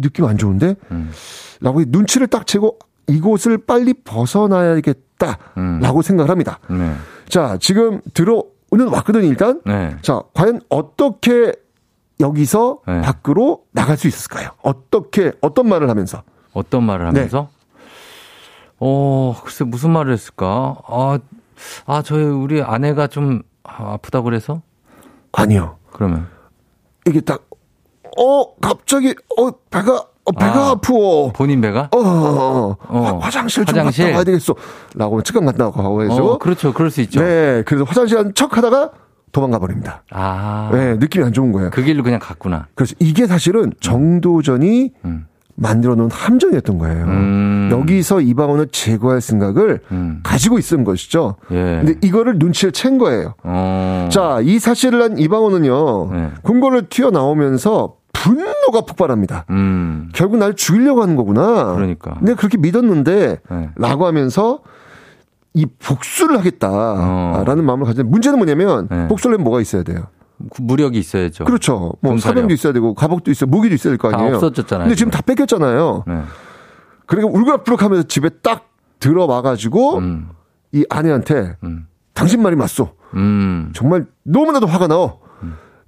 느낌 안 좋은데? 라고 눈치를 딱 채고, 이곳을 빨리 벗어나야겠다. 라고 생각을 합니다. 네. 자, 지금 들어오는 왔거든요, 일단. 네. 자, 과연 어떻게 여기서 네. 밖으로 나갈 수 있을까요? 어떤 말을 하면서? 글쎄, 무슨 말을 했을까? 우리 아내가 좀 아프다고 그래서? 아니요. 그러면? 이게 딱, 갑자기, 배가 아프워. 본인 배가? 화장실 좀 갔다 와야 되겠어. 라고 측강 갔다 와고 해서. 그렇죠. 그럴 수 있죠. 네. 그래서 화장실 한 척 하다가 도망가 버립니다. 아. 네. 느낌이 안 좋은 거예요. 그 길로 그냥 갔구나. 그래서 이게 사실은 정도전이 만들어 놓은 함정이었던 거예요. 여기서 이방원을 제거할 생각을 가지고 있은 것이죠. 예. 근데 이거를 눈치를 챈 거예요. 자, 이 사실을 한 이방원은요. 네. 궁궐을 튀어나오면서 분노가 폭발합니다. 결국 날 죽이려고 하는 거구나. 그러니까. 내가 그렇게 믿었는데 네. 라고 하면서 이 복수를 하겠다라는 마음을 가지는데 문제는 뭐냐면 네. 복수를 하면 뭐가 있어야 돼요? 무력이 있어야죠. 그렇죠. 뭐 사병도 있어야 되고 갑옷도 있어야 무기도 있어야 될 거 아니에요. 다 없어졌잖아요. 근데 지금 다 뺏겼잖아요. 네. 그러니까 울그락부락하면서 집에 딱 들어와가지고 이 아내한테 당신 말이 맞소. 정말 너무나도 화가 나.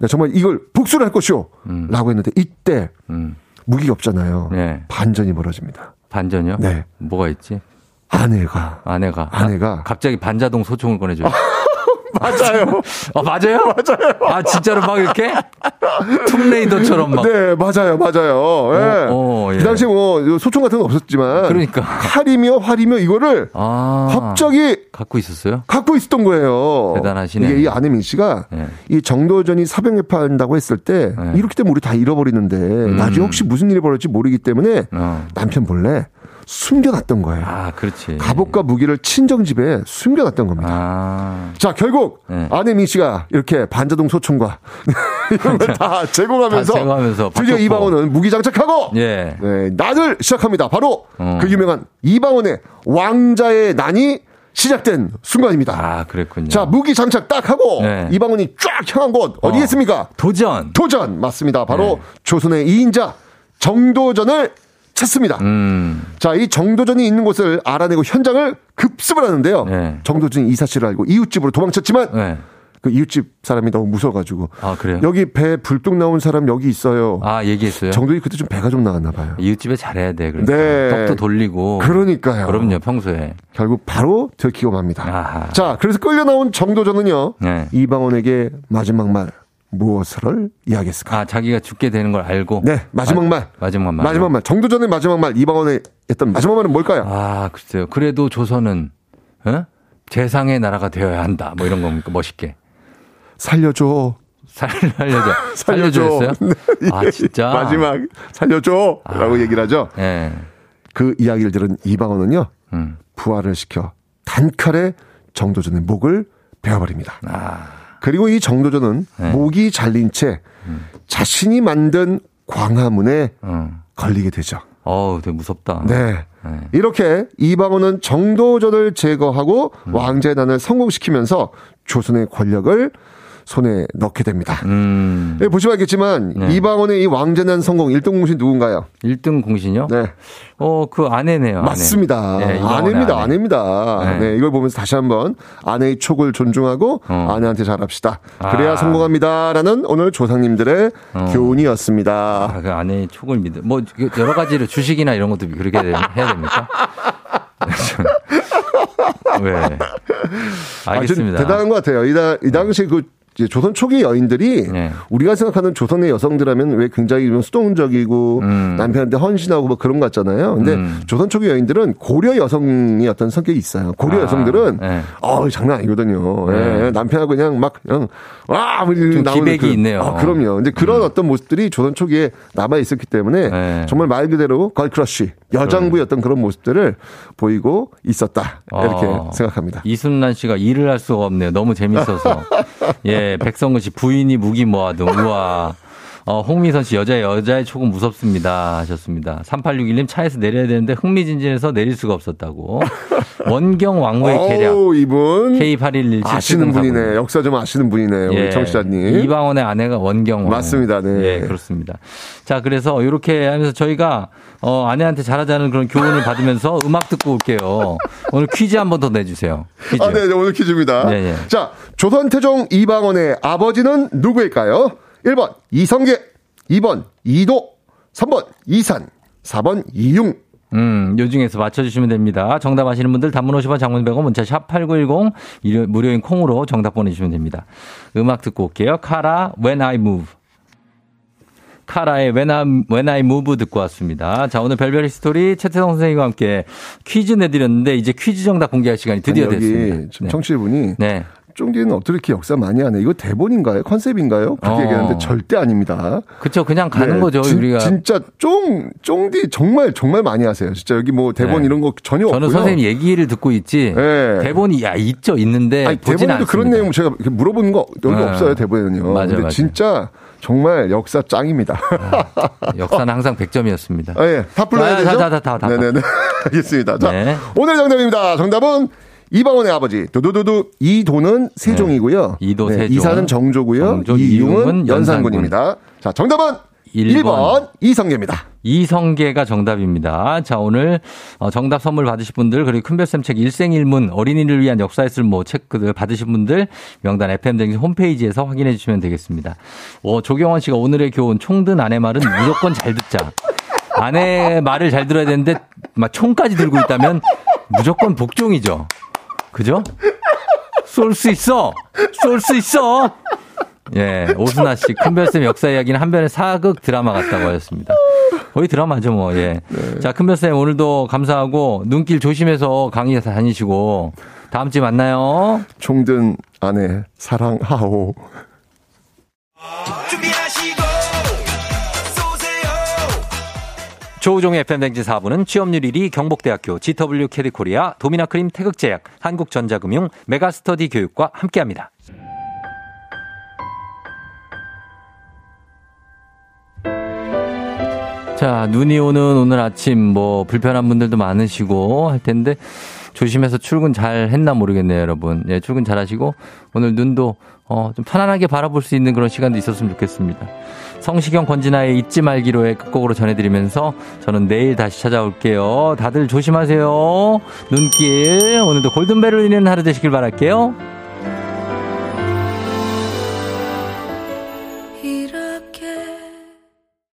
정말 이걸 복수를 할 것이오. 라고 했는데 이때 무기가 없잖아요. 네. 반전이 벌어집니다. 반전이요? 네. 뭐가 있지? 아내가 갑자기 반자동 소총을 꺼내줘요. 맞아요. 맞아요. 아, 진짜로 막 이렇게 툼레이더처럼 막. 네, 맞아요. 예. 예. 그 당시에 뭐 소총 같은 건 없었지만, 그러니까 활이며 이거를 갑자기 갖고 있었던 거예요. 대단하시네. 이게 이 안혜민 씨가 예. 이 정도전이 사병협화한다고 했을 때 예. 이렇게 되면 우리 다 잃어버리는데 나중에 혹시 무슨 일이 벌어질지 모르기 때문에 남편 몰래 숨겨놨던 거예요. 아, 그렇지. 갑옷과 무기를 친정집에 숨겨놨던 겁니다. 자, 결국 네. 아내민 씨가 이렇게 반자동 소총과 이런 걸 다 제공하면서 드디어 박혔고. 이방원은 무기 장착하고 예. 네, 난을 시작합니다. 바로 그 유명한 이방원의 왕자의 난이 시작된 순간입니다. 아, 그랬군요. 자, 무기 장착 딱 하고 네. 이방원이 쫙 향한 곳 어디겠습니까? 도전 맞습니다. 바로 네. 조선의 2인자 정도전을 찾습니다. 자, 이 정도전이 있는 곳을 알아내고 현장을 급습을 하는데요. 네. 정도전이 이 사실을 알고 이웃집으로 도망쳤지만 네. 그 이웃집 사람이 너무 무서워가지고 그래요? 여기 배 불뚝 나온 사람 여기 있어요. 아, 얘기했어요? 정도전이 그때 좀 배가 좀 나왔나 봐요. 이웃집에 잘해야 돼. 그러니까. 네. 떡도 돌리고. 그러니까요. 그럼요. 평소에. 결국 바로 들키고 맙니다. 아하. 자, 그래서 끌려 나온 정도전은요. 네. 이방원에게 마지막 말. 무엇을 이야기했을까? 아, 자기가 죽게 되는 걸 알고. 네, 마지막 말. 정도전의 마지막 말, 이방원의 했던 마지막 말은 뭘까요? 아, 글쎄요. 그래도 조선은 재상의 나라가 되어야 한다. 뭐 이런 겁니까? 멋있게. 살려줘. 네, 예. 아, 진짜. 마지막 살려줘라고 얘기를 하죠. 예. 그 이야기를 들은 이방원은요. 부활을 시켜 단칼에 정도전의 목을 베어버립니다. 아. 그리고 이 정도전은 네. 목이 잘린 채 자신이 만든 광화문에 걸리게 되죠. 어우, 되게 무섭다. 네. 이렇게 이방원은 정도전을 제거하고 왕자의 난을 성공시키면서 조선의 권력을 손에 넣게 됩니다. 여기 보시면 알겠지만 네. 이방원의 이 왕자의 난 성공 1등 공신 누군가요? 1등 공신이요? 네. 그 아내네요. 맞습니다. 네, 아내입니다. 네. 네, 이걸 보면서 다시 한번 아내의 촉을 존중하고 아내한테 잘합시다. 그래야 성공합니다라는 오늘 조상님들의 교훈이었습니다. 아, 그 아내의 촉을 믿어. 뭐 여러 가지로 주식이나 이런 것도 그렇게 해야 됩니까? 왜? 알겠습니다. 대단한 것 같아요. 이 당시 그 조선 초기 여인들이 네. 우리가 생각하는 조선의 여성들하면 왜 굉장히 수동적이고 남편한테 헌신하고 뭐 그런 것 같잖아요. 근데 조선 초기 여인들은 고려 여성이 어떤 성격이 있어요. 고려 여성들은 네. 장난 아니거든요. 네. 네. 남편하고 그냥 와! 좀 기백이 있네요. 그럼요. 이제 그런 어떤 모습들이 조선 초기에 남아있었기 때문에 네. 정말 말 그대로 걸크러쉬, 여장부의 어떤 그런 모습들을 보이고 있었다. 이렇게 생각합니다. 이순란 씨가 일을 할 수가 없네요. 너무 재밌어서. 예, 백성근 씨 부인이 무기 모아둔 우와. 홍미선 씨 여자의 촉은 무섭습니다 하셨습니다. 3861님 차에서 내려야 되는데 흥미진진해서 내릴 수가 없었다고. 원경 왕후의 계략. 이분 K8117 아시는 분이네. 역사 좀 아시는 분이네요. 예, 우리 청취자님. 이방원의 아내가 원경 왕후. 맞습니다. 네. 예, 그렇습니다. 자, 그래서 이렇게 하면서 저희가 아내한테 잘하자는 그런 교훈을 받으면서 음악 듣고 올게요. 오늘 퀴즈 한 번 더 내주세요. 퀴즈. 네, 오늘 퀴즈입니다. 예, 예. 자, 조선 태종 이방원의 아버지는 누구일까요? 1번 이성계, 2번 이도, 3번 이산, 4번 이융. 요 중에서 맞춰주시면 됩니다. 정답 아시는 분들 단문 50원, 장문 100원, 문자 샵 8910 무료인 콩으로 정답 보내주시면 됩니다. 음악 듣고 올게요. 카라 When I Move. 카라의 When I Move 듣고 왔습니다. 자, 오늘 별별 스토리 최태성 선생님과 함께 퀴즈 내드렸는데 이제 퀴즈 정답 공개할 시간이 드디어 됐습니다. 지금 청취자분이 네. 쫑디는 어떻게 이렇게 역사 많이 하네. 이거 대본인가요? 컨셉인가요? 그렇게 얘기하는데 절대 아닙니다. 그렇죠. 그냥 가는 네, 거죠. 우리가. 진짜 쫑디 정말 많이 하세요. 진짜 여기 뭐 대본 네. 이런 거 전혀 없고요. 저는 선생님 얘기를 듣고 있지 네. 대본이 있는데 아니, 보진 대본도 않습니다. 그런 내용 제가 물어보는 거 여기 없어요. 대본에는요. 맞아요. 근데 진짜 정말 역사 짱입니다. 역사는 항상 100점이었습니다. 예. 다 불러야 되죠? 다. 네네네. 알겠습니다. 자, 네. 오늘 정답입니다. 정답은 이방원의 아버지 두두두두 이도는 세종이고요. 네, 이도 세종. 네, 이사는 정조고요. 정조, 이융은 연산군입니다. 자, 정답은 1번 이성계입니다. 이성계가 정답입니다. 자, 오늘 정답 선물 받으실 분들 그리고 큰별쌤 책 일생일문 어린이를 위한 역사의 쓸모 책들 받으신 분들 명단 FM댕진 홈페이지에서 확인해 주시면 되겠습니다. 조경원 씨가 오늘의 교훈 총든 아내 말은 무조건 잘 듣자. 아내 말을 잘 들어야 되는데 막 총까지 들고 있다면 무조건 복종이죠. 그죠? 쏠 수 있어! 예, 오순아 씨, 큰별쌤 역사 이야기는 한 변의 사극 드라마 같다고 하셨습니다. 거의 드라마죠, 뭐, 예. 네. 자, 큰별쌤 오늘도 감사하고 눈길 조심해서 강의 다니시고, 다음주에 만나요. 총든 아내, 사랑하오. 조우종의 FM댕진 4부는 취업률 1위 경북대학교 GW 캐리코리아 도미나크림 태극제약 한국전자금융 메가스터디 교육과 함께합니다. 자, 눈이 오는 오늘 아침 불편한 분들도 많으시고 할 텐데 조심해서 출근 잘 했나 모르겠네요, 여러분. 예, 출근 잘 하시고 오늘 눈도 좀 편안하게 바라볼 수 있는 그런 시간도 있었으면 좋겠습니다. 성시경 권진아의 잊지 말기로의 끝곡으로 전해드리면서 저는 내일 다시 찾아올게요. 다들 조심하세요. 눈길 오늘도 골든벨을 울리는 하루 되시길 바랄게요.